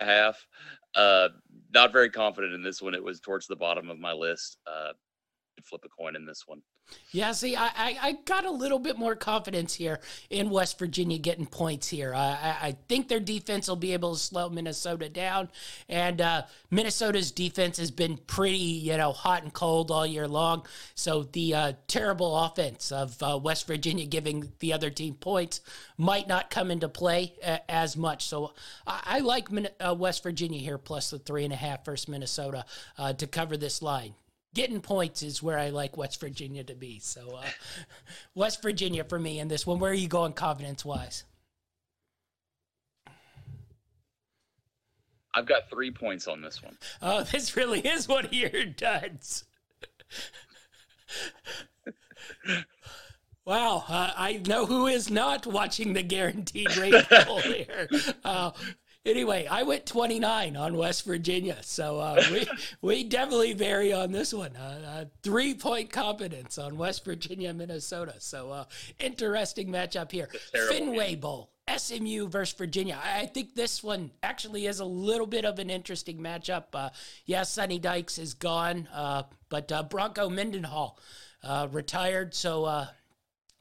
half. Not very confident in this one. It was towards the bottom of my list. Flip a coin in this one. Yeah, see, I got a little bit more confidence here in West Virginia getting points here. I think their defense will be able to slow Minnesota down, and Minnesota's defense has been pretty, hot and cold all year long. So the terrible offense of West Virginia giving the other team points might not come into play as much. So I like West Virginia here plus the 3.5 versus Minnesota to cover this line. Getting points is where I like West Virginia to be. So West Virginia for me in this one. Where are you going confidence-wise? I've got 3 points on this one. Oh, this really is one of your duds. Wow. I know who is not watching the guaranteed rate poll here. Anyway, I went 29 on West Virginia, so we definitely vary on this one. 3-point confidence on West Virginia, Minnesota. So interesting matchup here. Fenway Bowl, SMU versus Virginia. I think this one actually is a little bit of an interesting matchup. Sonny Dykes is gone, but Bronco Mendenhall retired. So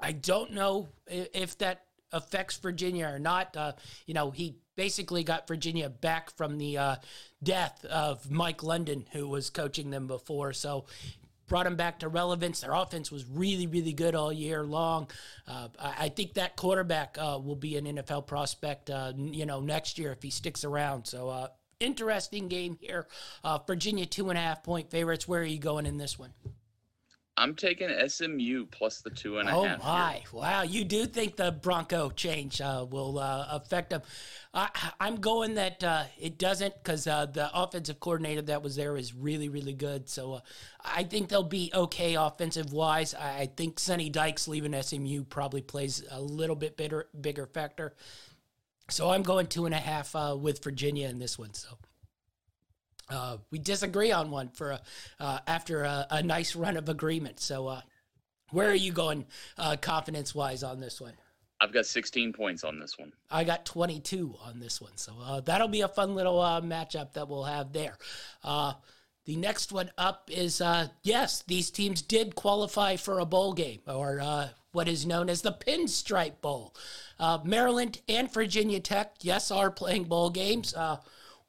I don't know if that affects Virginia or not. He basically got Virginia back from the death of Mike London, who was coaching them before. So brought him back to relevance. Their offense was really, really good all year long. I think that quarterback will be an NFL prospect, next year if he sticks around. So interesting game here. Virginia 2.5-point favorites. Where are you going in this one? I'm taking SMU plus the 2.5. Oh, my. Here. Wow. You do think the Bronco change will affect them. I'm going that it doesn't, because the offensive coordinator that was there is really, really good. So I think they'll be okay offensive-wise. I think Sonny Dykes leaving SMU probably plays a little bit bigger factor. So I'm going 2.5 with Virginia in this one, so. We disagree on one after a nice run of agreement. So where are you going confidence-wise on this one? I've got 16 points on this one. I got 22 on this one. So that'll be a fun little matchup that we'll have there. The next one up is, yes, these teams did qualify for a bowl game, or what is known as the Pinstripe Bowl. Maryland and Virginia Tech, yes, are playing bowl games.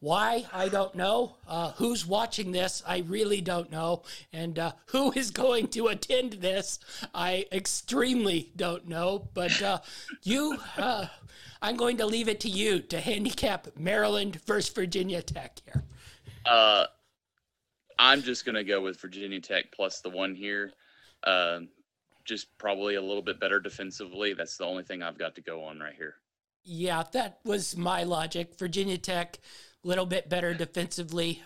Why? I don't know. Who's watching this? I really don't know. And who is going to attend this? I extremely don't know. But I'm going to leave it to you to handicap Maryland versus Virginia Tech here. I'm just going to go with Virginia Tech plus the 1 here. Just probably a little bit better defensively. That's the only thing I've got to go on right here. Yeah, that was my logic. Virginia Tech, little bit better defensively.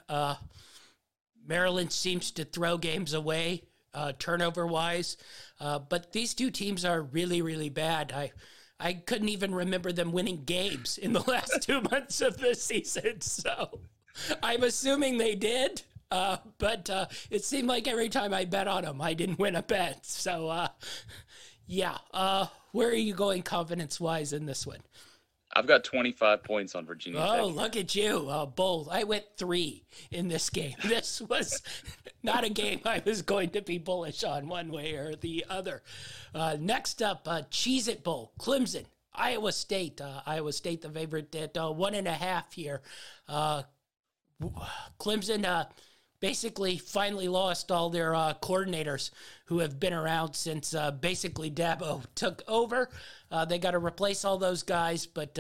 Maryland seems to throw games away turnover-wise. But these two teams are really, really bad. I couldn't even remember them winning games in the last 2 months of the season. So I'm assuming they did. But it seemed like every time I bet on them, I didn't win a bet. So, yeah. Where are you going confidence-wise in this one? I've got 25 points on Virginia Tech. Oh, look at you. Bold. I went 3 in this game. This was not a game I was going to be bullish on one way or the other. Next up, Cheez-It Bowl, Clemson, Iowa State. Iowa State, the favorite at 1.5 here. Clemson basically finally lost all their coordinators who have been around since basically Dabo took over. They got to replace all those guys, but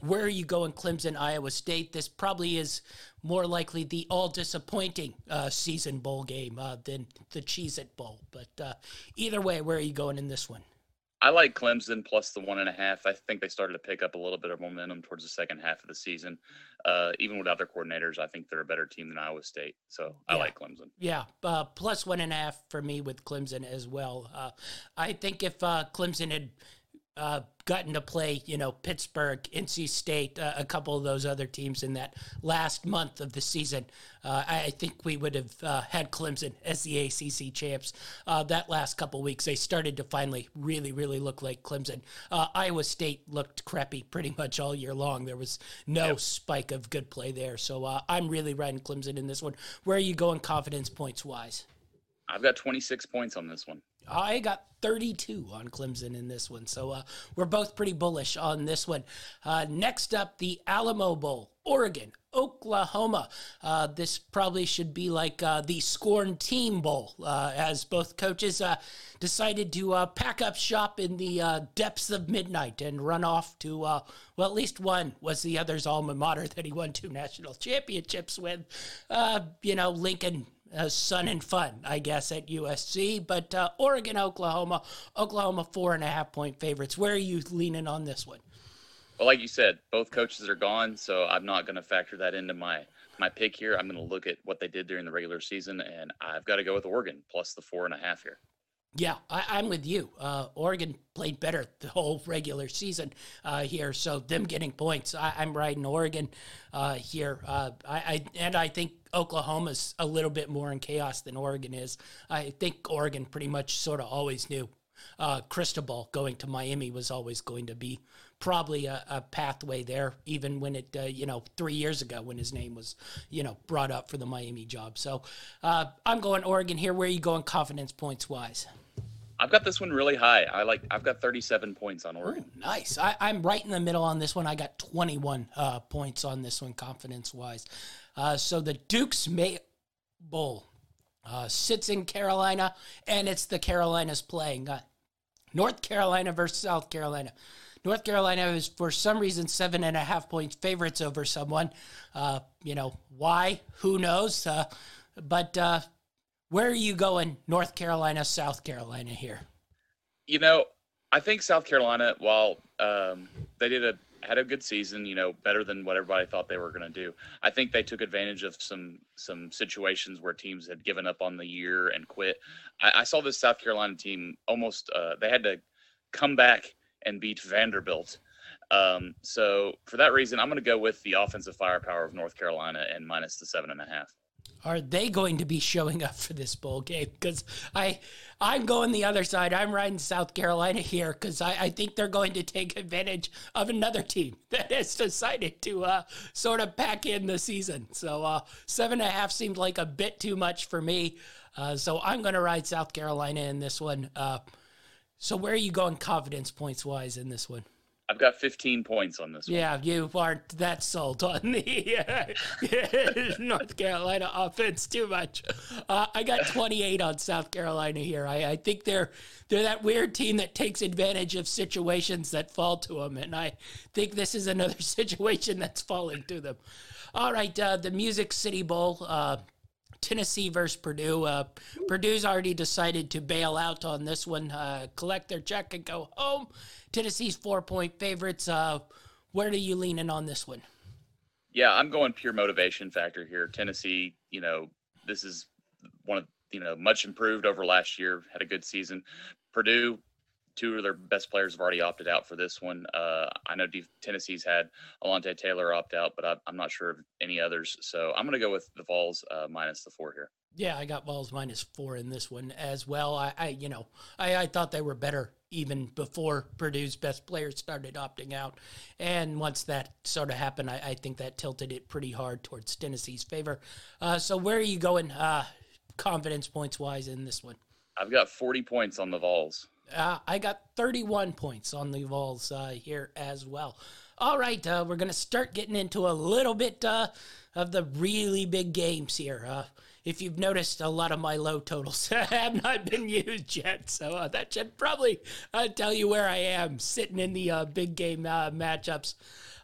where are you going, Clemson, Iowa State? This probably is more likely the all-disappointing season bowl game than the Cheez-It Bowl. But either way, where are you going in this one? I like Clemson plus the 1.5. I think they started to pick up a little bit of momentum towards the second half of the season. Even without their coordinators, I think they're a better team than Iowa State. So I like Clemson. Yeah, plus 1.5 for me with Clemson as well. I think if Clemson had gotten to play, you know, Pittsburgh, NC State, a couple of those other teams in that last month of the season, I think we would have had Clemson as the ACC champs that last couple weeks. They started to finally really, really look like Clemson. Iowa State looked crappy pretty much all year long. There was no spike of good play there. So I'm really riding Clemson in this one. Where are you going confidence points-wise? I've got 26 points on this one. I got 32 on Clemson in this one. So we're both pretty bullish on this one. Next up, the Alamo Bowl, Oregon, Oklahoma. This probably should be like the Scorn Team Bowl, as both coaches decided to pack up shop in the depths of midnight and run off to, well, at least one was the other's alma mater that he won two national championships with, you know, Lincoln. Sun and fun, I guess, at USC. But Oregon, Oklahoma 4.5 point favorites. Where are you leaning on this one? Well, like you said, both coaches are gone, so I'm not going to factor that into my pick here. I'm going to look at what they did during the regular season, and I've got to go with Oregon plus the 4.5 here. Yeah, I'm with you. Oregon played better the whole regular season here, so them getting points, I'm riding Oregon here. I think Oklahoma's a little bit more in chaos than Oregon is. I think Oregon pretty much sort of always knew Cristobal going to Miami was always going to be probably a pathway there, even when it, 3 years ago when his name was, brought up for the Miami job. So I'm going Oregon here. Where are you going confidence points wise? I've got this one really high. I've got 37 points on Oregon. Ooh, nice. I'm right in the middle on this one. I got 21 points on this one confidence wise. So the Duke's May Bowl sits in Carolina, and it's the Carolinas playing. North Carolina versus South Carolina. North Carolina is, for some reason, 7.5 point favorites over someone. Why? Who knows? But where are you going, North Carolina, South Carolina here? I think South Carolina, while they had a good season, better than what everybody thought they were going to do. I think they took advantage of some situations where teams had given up on the year and quit. I saw this South Carolina team almost, they had to come back and beat Vanderbilt. So for that reason, I'm going to go with the offensive firepower of North Carolina and minus the 7.5. Are they going to be showing up for this bowl game? Because I'm going the other side. I'm riding South Carolina here because I think they're going to take advantage of another team that has decided to sort of pack in the season. So 7.5 seemed like a bit too much for me. So I'm going to ride South Carolina in this one. So where are you going confidence points-wise in this one? I've got 15 points on this one. Yeah, you aren't that sold on the North Carolina offense too much. I got 28 on South Carolina here. I think they're that weird team that takes advantage of situations that fall to them, and I think this is another situation that's falling to them. All right, the Music City Bowl, Tennessee versus Purdue. Purdue's already decided to bail out on this one, collect their check and go home. Tennessee's 4-point favorites. Where do you lean in on this one? Yeah, I'm going pure motivation factor here. Tennessee, this is one of, much improved over last year, had a good season. Purdue, two of their best players have already opted out for this one. I know Tennessee's had Alante Taylor opt out, but I'm not sure of any others. So I'm going to go with the Vols minus the 4 here. Yeah, I got Vols minus 4 in this one as well. I thought they were better even before Purdue's best players started opting out. And once that sort of happened, I think that tilted it pretty hard towards Tennessee's favor. So where are you going confidence points-wise in this one? I've got 40 points on the Vols. I got 31 points on the Vols here as well. All right, we're going to start getting into a little bit of the really big games here. If you've noticed, a lot of my low totals have not been used yet, so that should probably tell you where I am sitting in the big game matchups.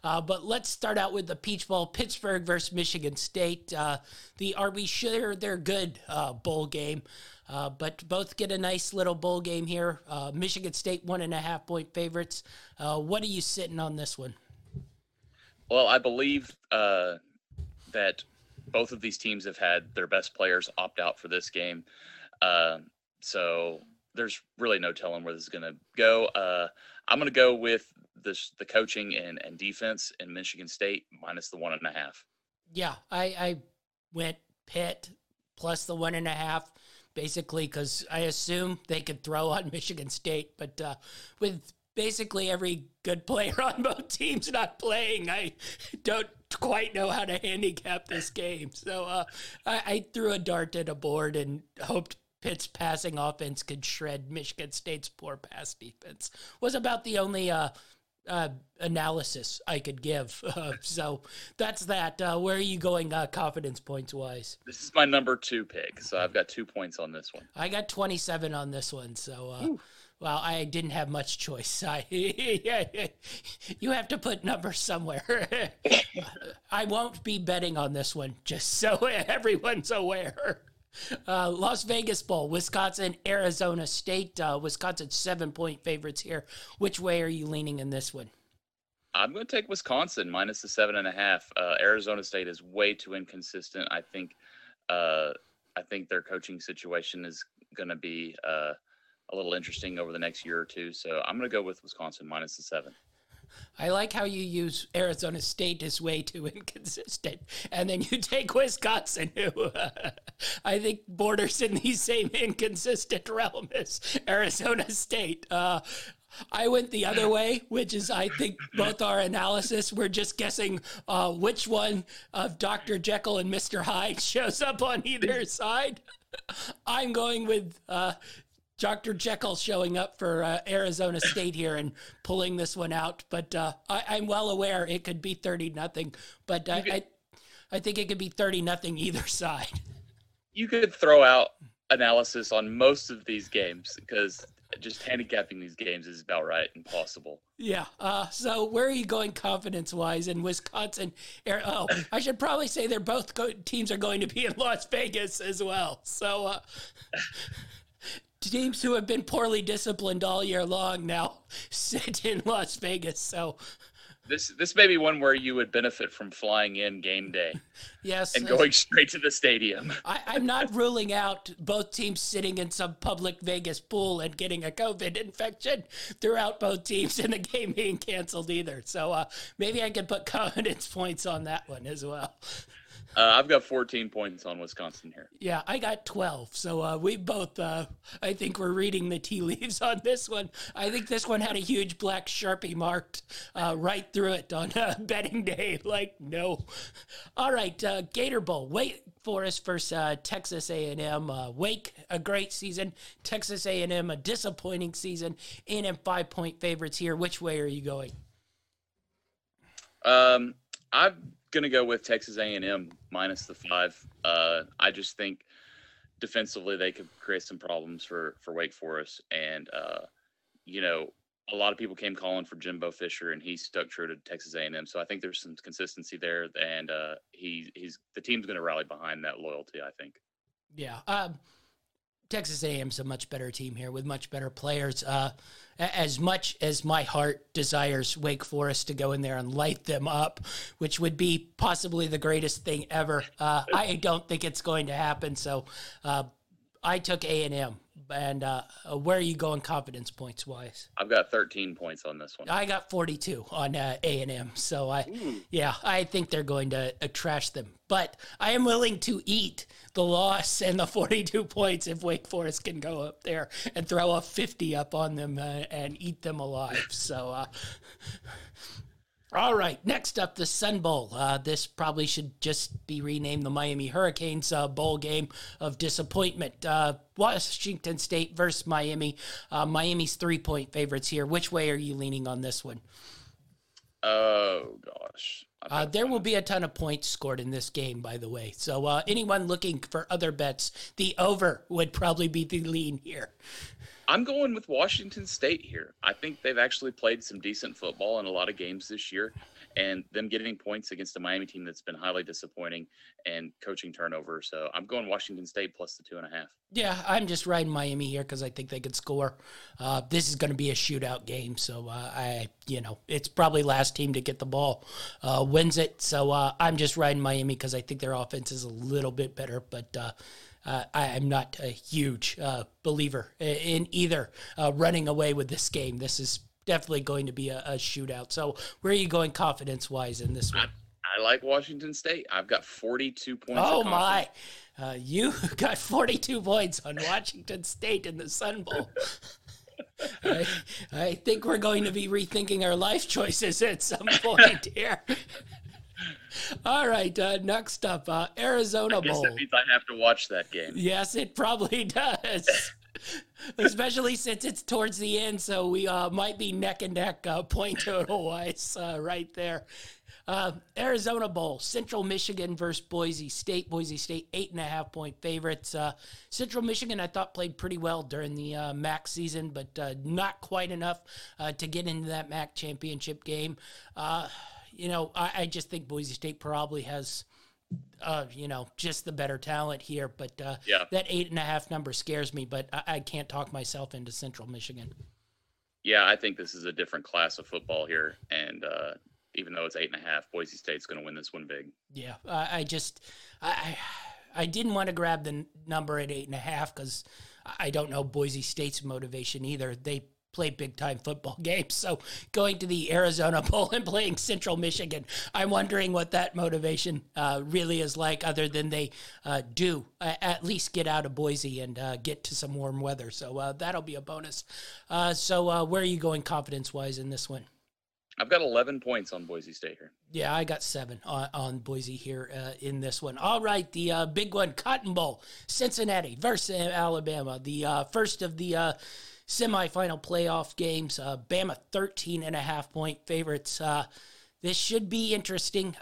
But let's start out with the Peach Bowl, Pittsburgh versus Michigan State, the Are We Sure They're Good bowl game. But both get a nice little bowl game here. Michigan State 1.5 point favorites. What are you sitting on this one? Well, I believe that both of these teams have had their best players opt out for this game. So there's really no telling where this is going to go. I'm going to go with this, the coaching and defense in Michigan State minus the 1.5. Yeah, I went Pitt plus the 1.5, basically, because I assume they could throw on Michigan State. But with basically every good player on both teams not playing, I don't quite know how to handicap this game. So I threw a dart at a board and hoped Pitt's passing offense could shred Michigan State's poor pass defense. Was about the only analysis I could give. So that's that. Where are you going confidence points-wise? This is my number 2 pick, so I've got 2 points on this one. I got 27 on this one, so well, I didn't have much choice. You have to put numbers somewhere. I won't be betting on this one, just so everyone's aware. Las Vegas Bowl, Wisconsin, Arizona State. Wisconsin 7-point favorites here. Which way are you leaning in this one? I'm going to take Wisconsin minus the 7.5. Arizona State is way too inconsistent. I think their coaching situation is going to be a little interesting over the next year or two. So I'm going to go with Wisconsin minus the 7. I like how you use Arizona State is way too inconsistent, and then you take Wisconsin, who I think borders in the same inconsistent realm as Arizona State. I went the other way, which is I think both our analysis, we're just guessing which one of Dr. Jekyll and Mr. Hyde shows up on either side. I'm going with Dr. Jekyll showing up for Arizona State here and pulling this one out. But I'm well aware it could be 30-0, but I think it could be 30-0 either side. You could throw out analysis on most of these games because just handicapping these games is about right and possible. Yeah. So where are you going confidence-wise in Wisconsin? Oh, I should probably say they're both teams are going to be in Las Vegas as well. So teams who have been poorly disciplined all year long now sit in Las Vegas. So this may be one where you would benefit from flying in game day. Yes, and going straight to the stadium. I'm not ruling out both teams sitting in some public Vegas pool and getting a COVID infection throughout both teams and the game being canceled either. So maybe I can put confidence points on that one as well. I've got 14 points on Wisconsin here. Yeah, I got 12. So we both, I think we're reading the tea leaves on this one. I think this one had a huge black Sharpie marked right through it on betting day. Like, no. All right, Gator Bowl. Wake Forest versus Texas A&M. Wake, a great season. Texas A&M, a disappointing season. A&M 5-point favorites here. Which way are you going? I'm going to go with Texas A&M minus the 5. I just think defensively they could create some problems for Wake Forest. And, a lot of people came calling for Jimbo Fisher, and he stuck true to Texas A&M. So I think there's some consistency there, and he's the team's going to rally behind that loyalty, I think. Yeah. Texas A&M's a much better team here with much better players. As much as my heart desires Wake Forest to go in there and light them up, which would be possibly the greatest thing ever, I don't think it's going to happen. So I took A&M. And where are you going confidence points-wise? I've got 13 points on this one. I got 42 on A&M. So, I think they're going to trash them. But I am willing to eat the loss and the 42 points if Wake Forest can go up there and throw a 50 up on them and eat them alive. So, all right, next up, the Sun Bowl. This probably should just be renamed the Miami Hurricanes bowl game of disappointment. Washington State versus Miami. Miami's 3-point favorites here. Which way are you leaning on this one? Oh, gosh. There will be a ton of points scored in this game, by the way. So anyone looking for other bets, the over would probably be the lean here. I'm going with Washington State here. I think they've actually played some decent football in a lot of games this year, and them getting points against a Miami team that's been highly disappointing and coaching turnover. So I'm going Washington State plus the 2.5. Yeah, I'm just riding Miami here because I think they could score. This is going to be a shootout game, so it's probably last team to get the ball wins it. So I'm just riding Miami because I think their offense is a little bit better, but I'm not a huge believer in either running away with this game. This is definitely going to be a shootout. So where are you going confidence-wise in this one? I like Washington State. I've got 42 points. Oh, my. You got 42 points on Washington State in the Sun Bowl. I think we're going to be rethinking our life choices at some point here. All right, next up, Arizona Bowl. I guess that means I have to watch that game. Yes, it probably does. Especially since it's towards the end, so we might be neck and neck point total-wise right there. Arizona Bowl, Central Michigan versus Boise State. Boise State, 8.5-point favorites. Central Michigan, I thought, played pretty well during the MAC season, but not quite enough to get into that MAC championship game. I just think Boise State probably has, just the better talent here. But that 8.5 number scares me, but I can't talk myself into Central Michigan. Yeah, I think this is a different class of football here. And even though it's 8.5, Boise State's going to win this one big. Yeah, I didn't want to grab the number at 8.5 because I don't know Boise State's motivation either. They play big-time football games. So going to the Arizona Bowl and playing Central Michigan, I'm wondering what that motivation really is like, other than they do at least get out of Boise and get to some warm weather. So that'll be a bonus. So where are you going confidence-wise in this one? I've got 11 points on Boise State here. Yeah, I got 7 on Boise here in this one. All right, the big one, Cotton Bowl, Cincinnati versus Alabama, the first of the semifinal playoff games. Bama 13.5-point favorites. This should be interesting.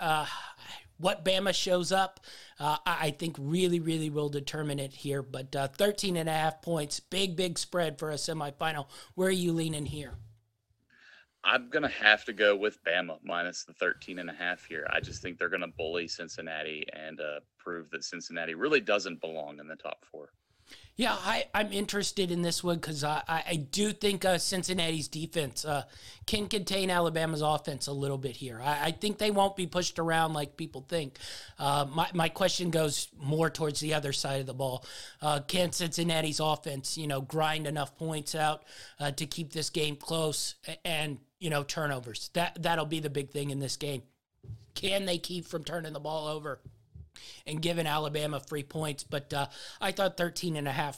What Bama shows up, I think really, really will determine it here. But 13.5 points, big spread for a semifinal. Where are you leaning here? I'm going to have to go with Bama minus the 13.5 here. I just think they're going to bully Cincinnati and prove that Cincinnati really doesn't belong in the top four. Yeah, I'm interested in this one because I do think Cincinnati's defense can contain Alabama's offense a little bit here. I think they won't be pushed around like people think. My question goes more towards the other side of the ball. Can Cincinnati's offense, grind enough points out to keep this game close and, turnovers? That'll be the big thing in this game. Can they keep from turning the ball over and giving Alabama free points? But I thought 13.5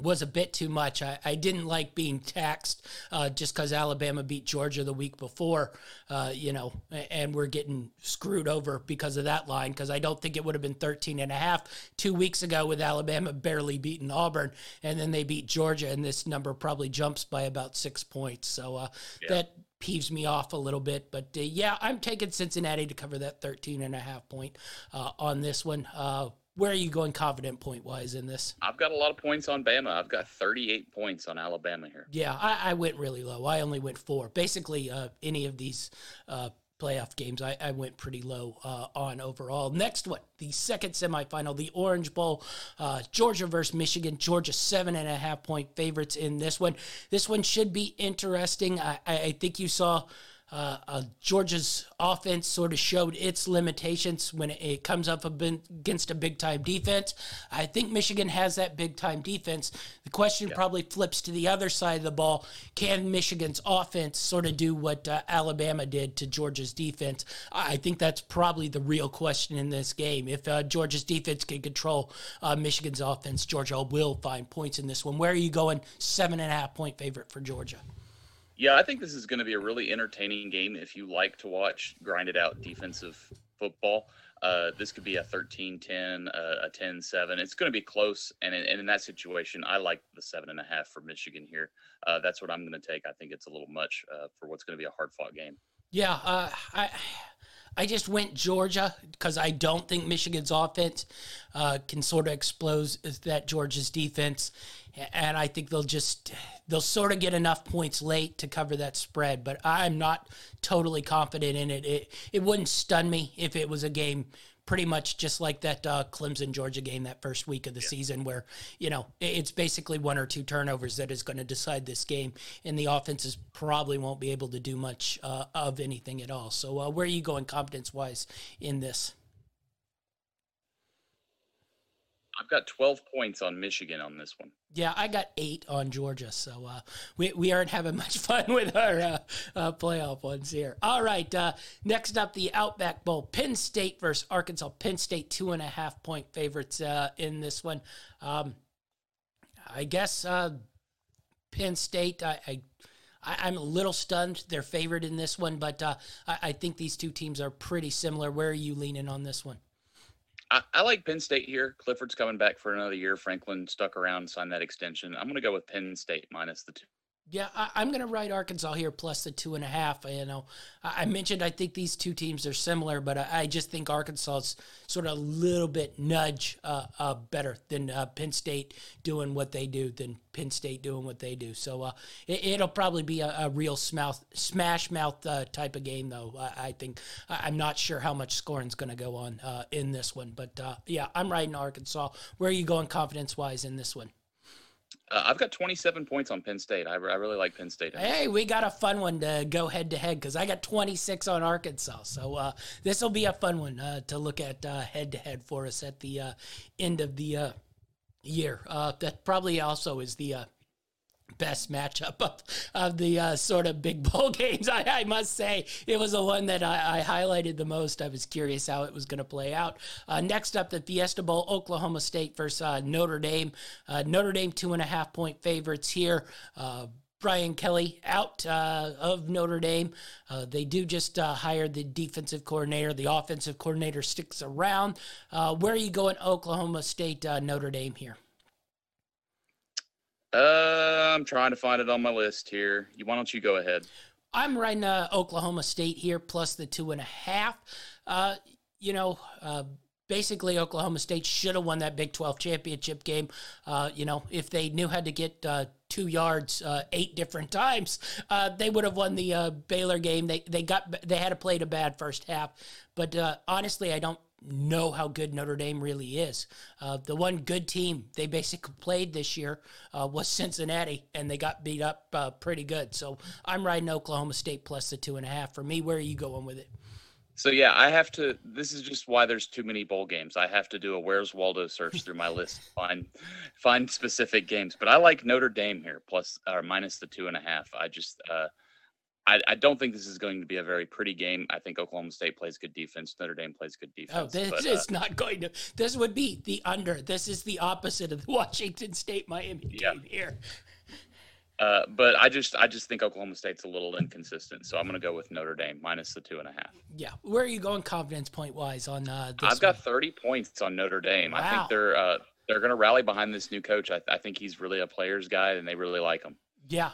was a bit too much. I didn't like being taxed just because Alabama beat Georgia the week before, and we're getting screwed over because of that line, because I don't think it would have been 13.5 2 weeks ago with Alabama barely beating Auburn, and then they beat Georgia, and this number probably jumps by about 6 points. So that peeves me off a little bit, but I'm taking Cincinnati to cover that 13.5 point on this one. Where are you going confident point wise in this? I've got a lot of points on Bama. I've got 38 points on Alabama here. Yeah, I went really low. I only went 4. Basically, any of these playoff games, I went pretty low on overall. Next one, the second semifinal, the Orange Bowl, Georgia versus Michigan. Georgia 7.5-point favorites in this one. This one should be interesting. I think you saw Georgia's offense sort of showed its limitations when it comes up against a big-time defense. I think Michigan has that big-time defense. The question probably flips to the other side of the ball. Can Michigan's offense sort of do what Alabama did to Georgia's defense? I think that's probably the real question in this game. If Georgia's defense can control Michigan's offense, Georgia will find points in this one. Where are you going? 7.5-point favorite for Georgia. Yeah, I think this is going to be a really entertaining game if you like to watch grinded-out defensive football. This could be a 13-10, a 10-7. It's going to be close, and in that situation, I like the 7.5 for Michigan here. That's what I'm going to take. I think it's a little much for what's going to be a hard-fought game. Yeah, I just went Georgia because I don't think Michigan's offense can sort of expose that Georgia's defense, and I think they'll sort of get enough points late to cover that spread, but I'm not totally confident in it. It wouldn't stun me if it was a game pretty much just like that Clemson-Georgia game that first week of the season where, it's basically 1 or 2 turnovers that is going to decide this game, and the offenses probably won't be able to do much of anything at all. So where are you going competence-wise in this? I've got 12 points on Michigan on this one. Yeah, I got 8 on Georgia, so we aren't having much fun with our playoff ones here. All right, next up, the Outback Bowl, Penn State versus Arkansas. Penn State 2.5-point favorites in this one. I guess Penn State, I'm a little stunned they're favored in this one, but I think these two teams are pretty similar. Where are you leaning on this one? I like Penn State here. Clifford's coming back for another year. Franklin stuck around and signed that extension. I'm going to go with Penn State minus the 2. Yeah, I'm going to ride Arkansas here plus the 2.5. You know, I mentioned I think these two teams are similar, but I just think Arkansas's sort of a little bit nudge better than Penn State doing what they do So it'll probably be a real smash mouth type of game, though. I think I'm not sure how much scoring's going to go on in this one, but yeah, I'm riding Arkansas. Where are you going confidence wise in this one? I've got 27 points on Penn State. I really like Penn State. Hey, we got a fun one to go head-to-head because I got 26 on Arkansas. So this will be a fun one to look at head-to-head for us at the end of the year. That probably also is the best matchup of the sort of big bowl games. I must say it was the one that I highlighted the most. I was curious how it was going to play out. Next up, the Fiesta Bowl, Oklahoma State versus Notre Dame. Notre Dame 2.5-point favorites here. Brian Kelly out of Notre Dame. They do just hire the defensive coordinator. The offensive coordinator sticks around. Where are you going, Oklahoma State, Notre Dame here? I'm trying to find it on my list here. Why don't you go ahead? I'm riding Oklahoma State here plus the 2.5. Basically Oklahoma State should have won that Big 12 championship game. If they knew how to get 2 yards 8 different times, they would have won the Baylor game. They had to play a bad first half, but honestly, I don't know how good Notre Dame really is. The one good team they basically played this year was Cincinnati, and they got beat up pretty good. So I'm riding Oklahoma State plus the 2.5 for me. Where are you going with it? So, yeah, this is just why there's too many bowl games. I have to do a Where's Waldo search through my list, find specific games. But I like Notre Dame here plus or minus the 2.5. I just I don't think this is going to be a very pretty game. I think Oklahoma State plays good defense. Notre Dame plays good defense. Oh, is not going to. This would be the under. This is the opposite of the Washington State-Miami game here. But I just think Oklahoma State's a little inconsistent, so I'm going to go with Notre Dame minus the 2.5. Yeah, where are you going confidence point wise on this? I've got 30 points on Notre Dame. Wow. I think they're going to rally behind this new coach. I think he's really a player's guy, and they really like him. Yeah.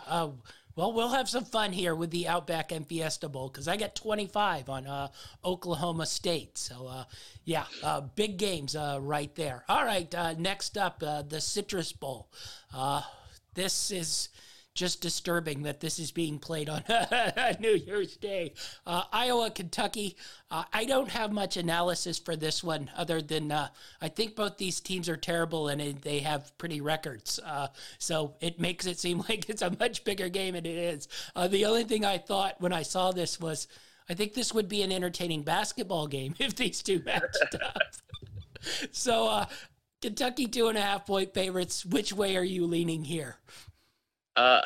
Well, we'll have some fun here with the Outback and Fiesta Bowl because I got 25 on Oklahoma State. So, big games right there. All right, next up, the Citrus Bowl. This is just disturbing that this is being played on New Year's Day. Iowa, Kentucky, I don't have much analysis for this one other than I think both these teams are terrible and they have pretty records. So it makes it seem like it's a much bigger game than it is. The only thing I thought when I saw this was I think this would be an entertaining basketball game if these two matched up. So Kentucky 2.5-point favorites. Which way are you leaning here? I'm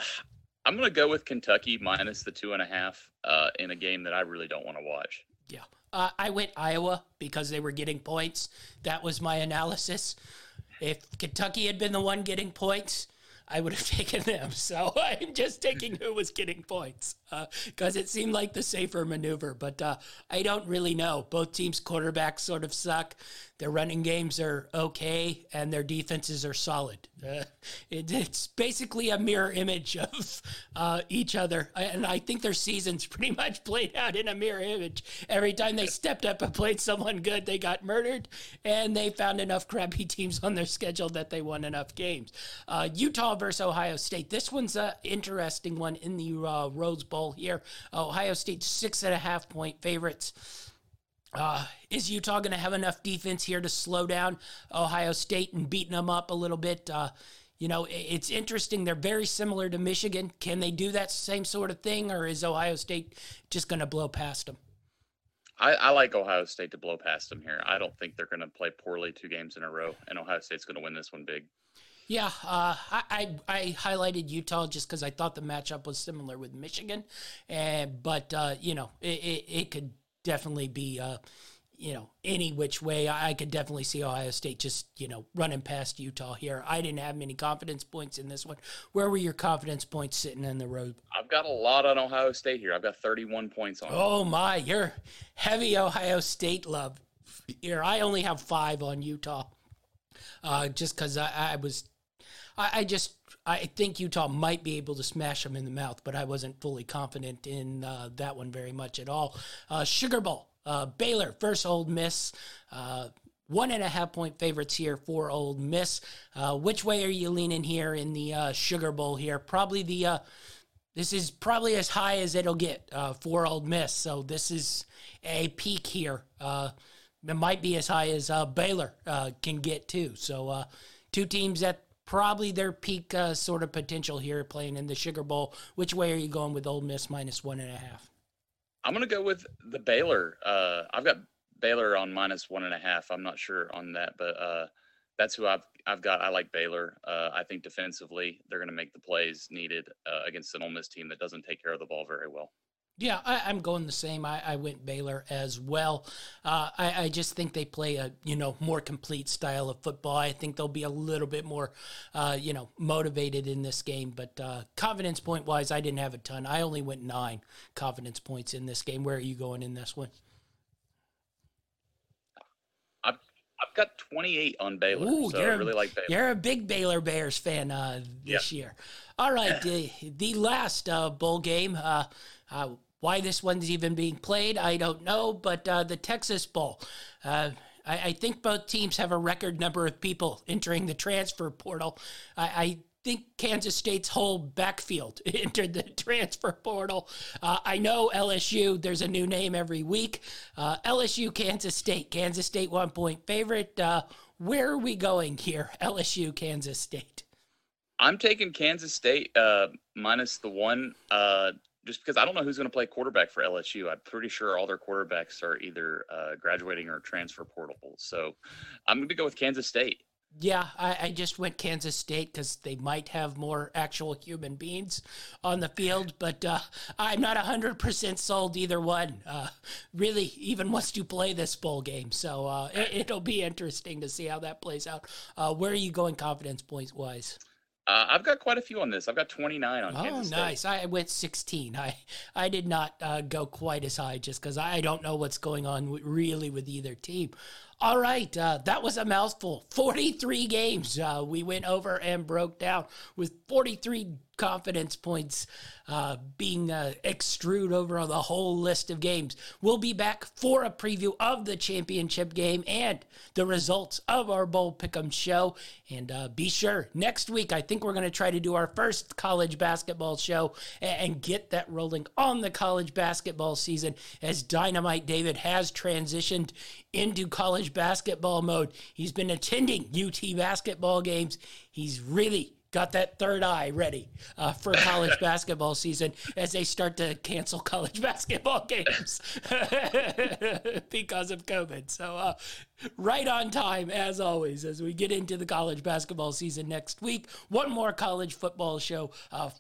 going to go with Kentucky minus the 2.5 in a game that I really don't want to watch. Yeah. I went Iowa because they were getting points. That was my analysis. If Kentucky had been the one getting points, I would have taken them. So I'm just taking who was getting points because it seemed like the safer maneuver. But I don't really know. Both teams' quarterbacks sort of suck. Their running games are okay, and their defenses are solid. It's basically a mirror image of each other, and I think their season's pretty much played out in a mirror image. Every time they stepped up and played someone good, they got murdered, and they found enough crappy teams on their schedule that they won enough games. Utah versus Ohio State. This one's an interesting one in the Rose Bowl here. Ohio State 6.5-point favorites. Is Utah going to have enough defense here to slow down Ohio State and beating them up a little bit? It's interesting. They're very similar to Michigan. Can they do that same sort of thing, or is Ohio State just going to blow past them? I like Ohio State to blow past them here. I don't think they're going to play poorly 2 games in a row, and Ohio State's going to win this one big. Yeah, I highlighted Utah just because I thought the matchup was similar with Michigan, but you know, it could definitely be you know, any which way. I could definitely see Ohio State just, you know, running past Utah here. I didn't have many confidence points in this one. Where were your confidence points sitting in the road? I've got a lot on Ohio State here. I've got 31 points on it. Oh my, you're heavy Ohio State love here. I only have 5 on Utah, just because I think Utah might be able to smash them in the mouth, but I wasn't fully confident in that one very much at all. Sugar Bowl, Baylor versus Ole Miss. 1.5-point favorites here for Ole Miss. Which way are you leaning here in the Sugar Bowl here? Probably this is probably as high as it'll get for Ole Miss. So this is a peak here. It might be as high as Baylor can get too. So 2 teams at probably their peak sort of potential here playing in the Sugar Bowl. Which way are you going with Ole Miss minus 1.5? I'm going to go with the Baylor. I've got Baylor on minus 1.5. I'm not sure on that, but that's who I've got. I like Baylor. I think defensively they're going to make the plays needed against an Ole Miss team that doesn't take care of the ball very well. Yeah, I'm going the same. I went Baylor as well. I just think they play a, you know, more complete style of football. I think they'll be a little bit more, you know, motivated in this game. But confidence point-wise, I didn't have a ton. I only went 9 confidence points in this game. Where are you going in this one? I've got 28 on Baylor. Ooh, so I really like Baylor. You're a big Baylor Bears fan this year. All right, the last bowl game. Why this one's even being played, I don't know, but the Texas Bowl. I think both teams have a record number of people entering the transfer portal. I think Kansas State's whole backfield entered the transfer portal. I know LSU, there's a new name every week. LSU, Kansas State 1-point favorite. Where are we going here? LSU, Kansas State. I'm taking Kansas State minus the 1, just because I don't know who's going to play quarterback for LSU. I'm pretty sure all their quarterbacks are either graduating or transfer portable. So I'm going to go with Kansas State. Yeah, I just went Kansas State because they might have more actual human beings on the field, but I'm not 100% sold either one really even wants to play this bowl game. So it'll be interesting to see how that plays out. Where are you going confidence points-wise? I've got quite a few on this. I've got 29 on Kansas State. Oh, nice. I went 16. I did not go quite as high just because I don't know what's going on really with either team. All right, that was a mouthful. 43 games we went over and broke down with 43 confidence points being extruded over on the whole list of games. We'll be back for a preview of the championship game and the results of our Bowl Pick'em show. And be sure, next week, I think we're going to try to do our first college basketball show and get that rolling on the college basketball season as Dynamite David has transitioned into college basketball mode. He's been attending UT basketball games. He's really got that third eye ready for college basketball season as they start to cancel college basketball games because of COVID. So right on time, as always, as we get into the college basketball season next week. One more college football show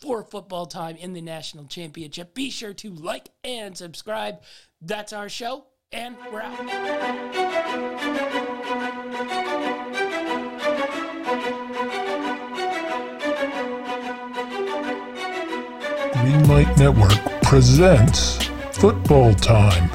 for football time in the national championship. Be sure to like and subscribe. That's our show. And we're out. Greenlight Network presents Football Time.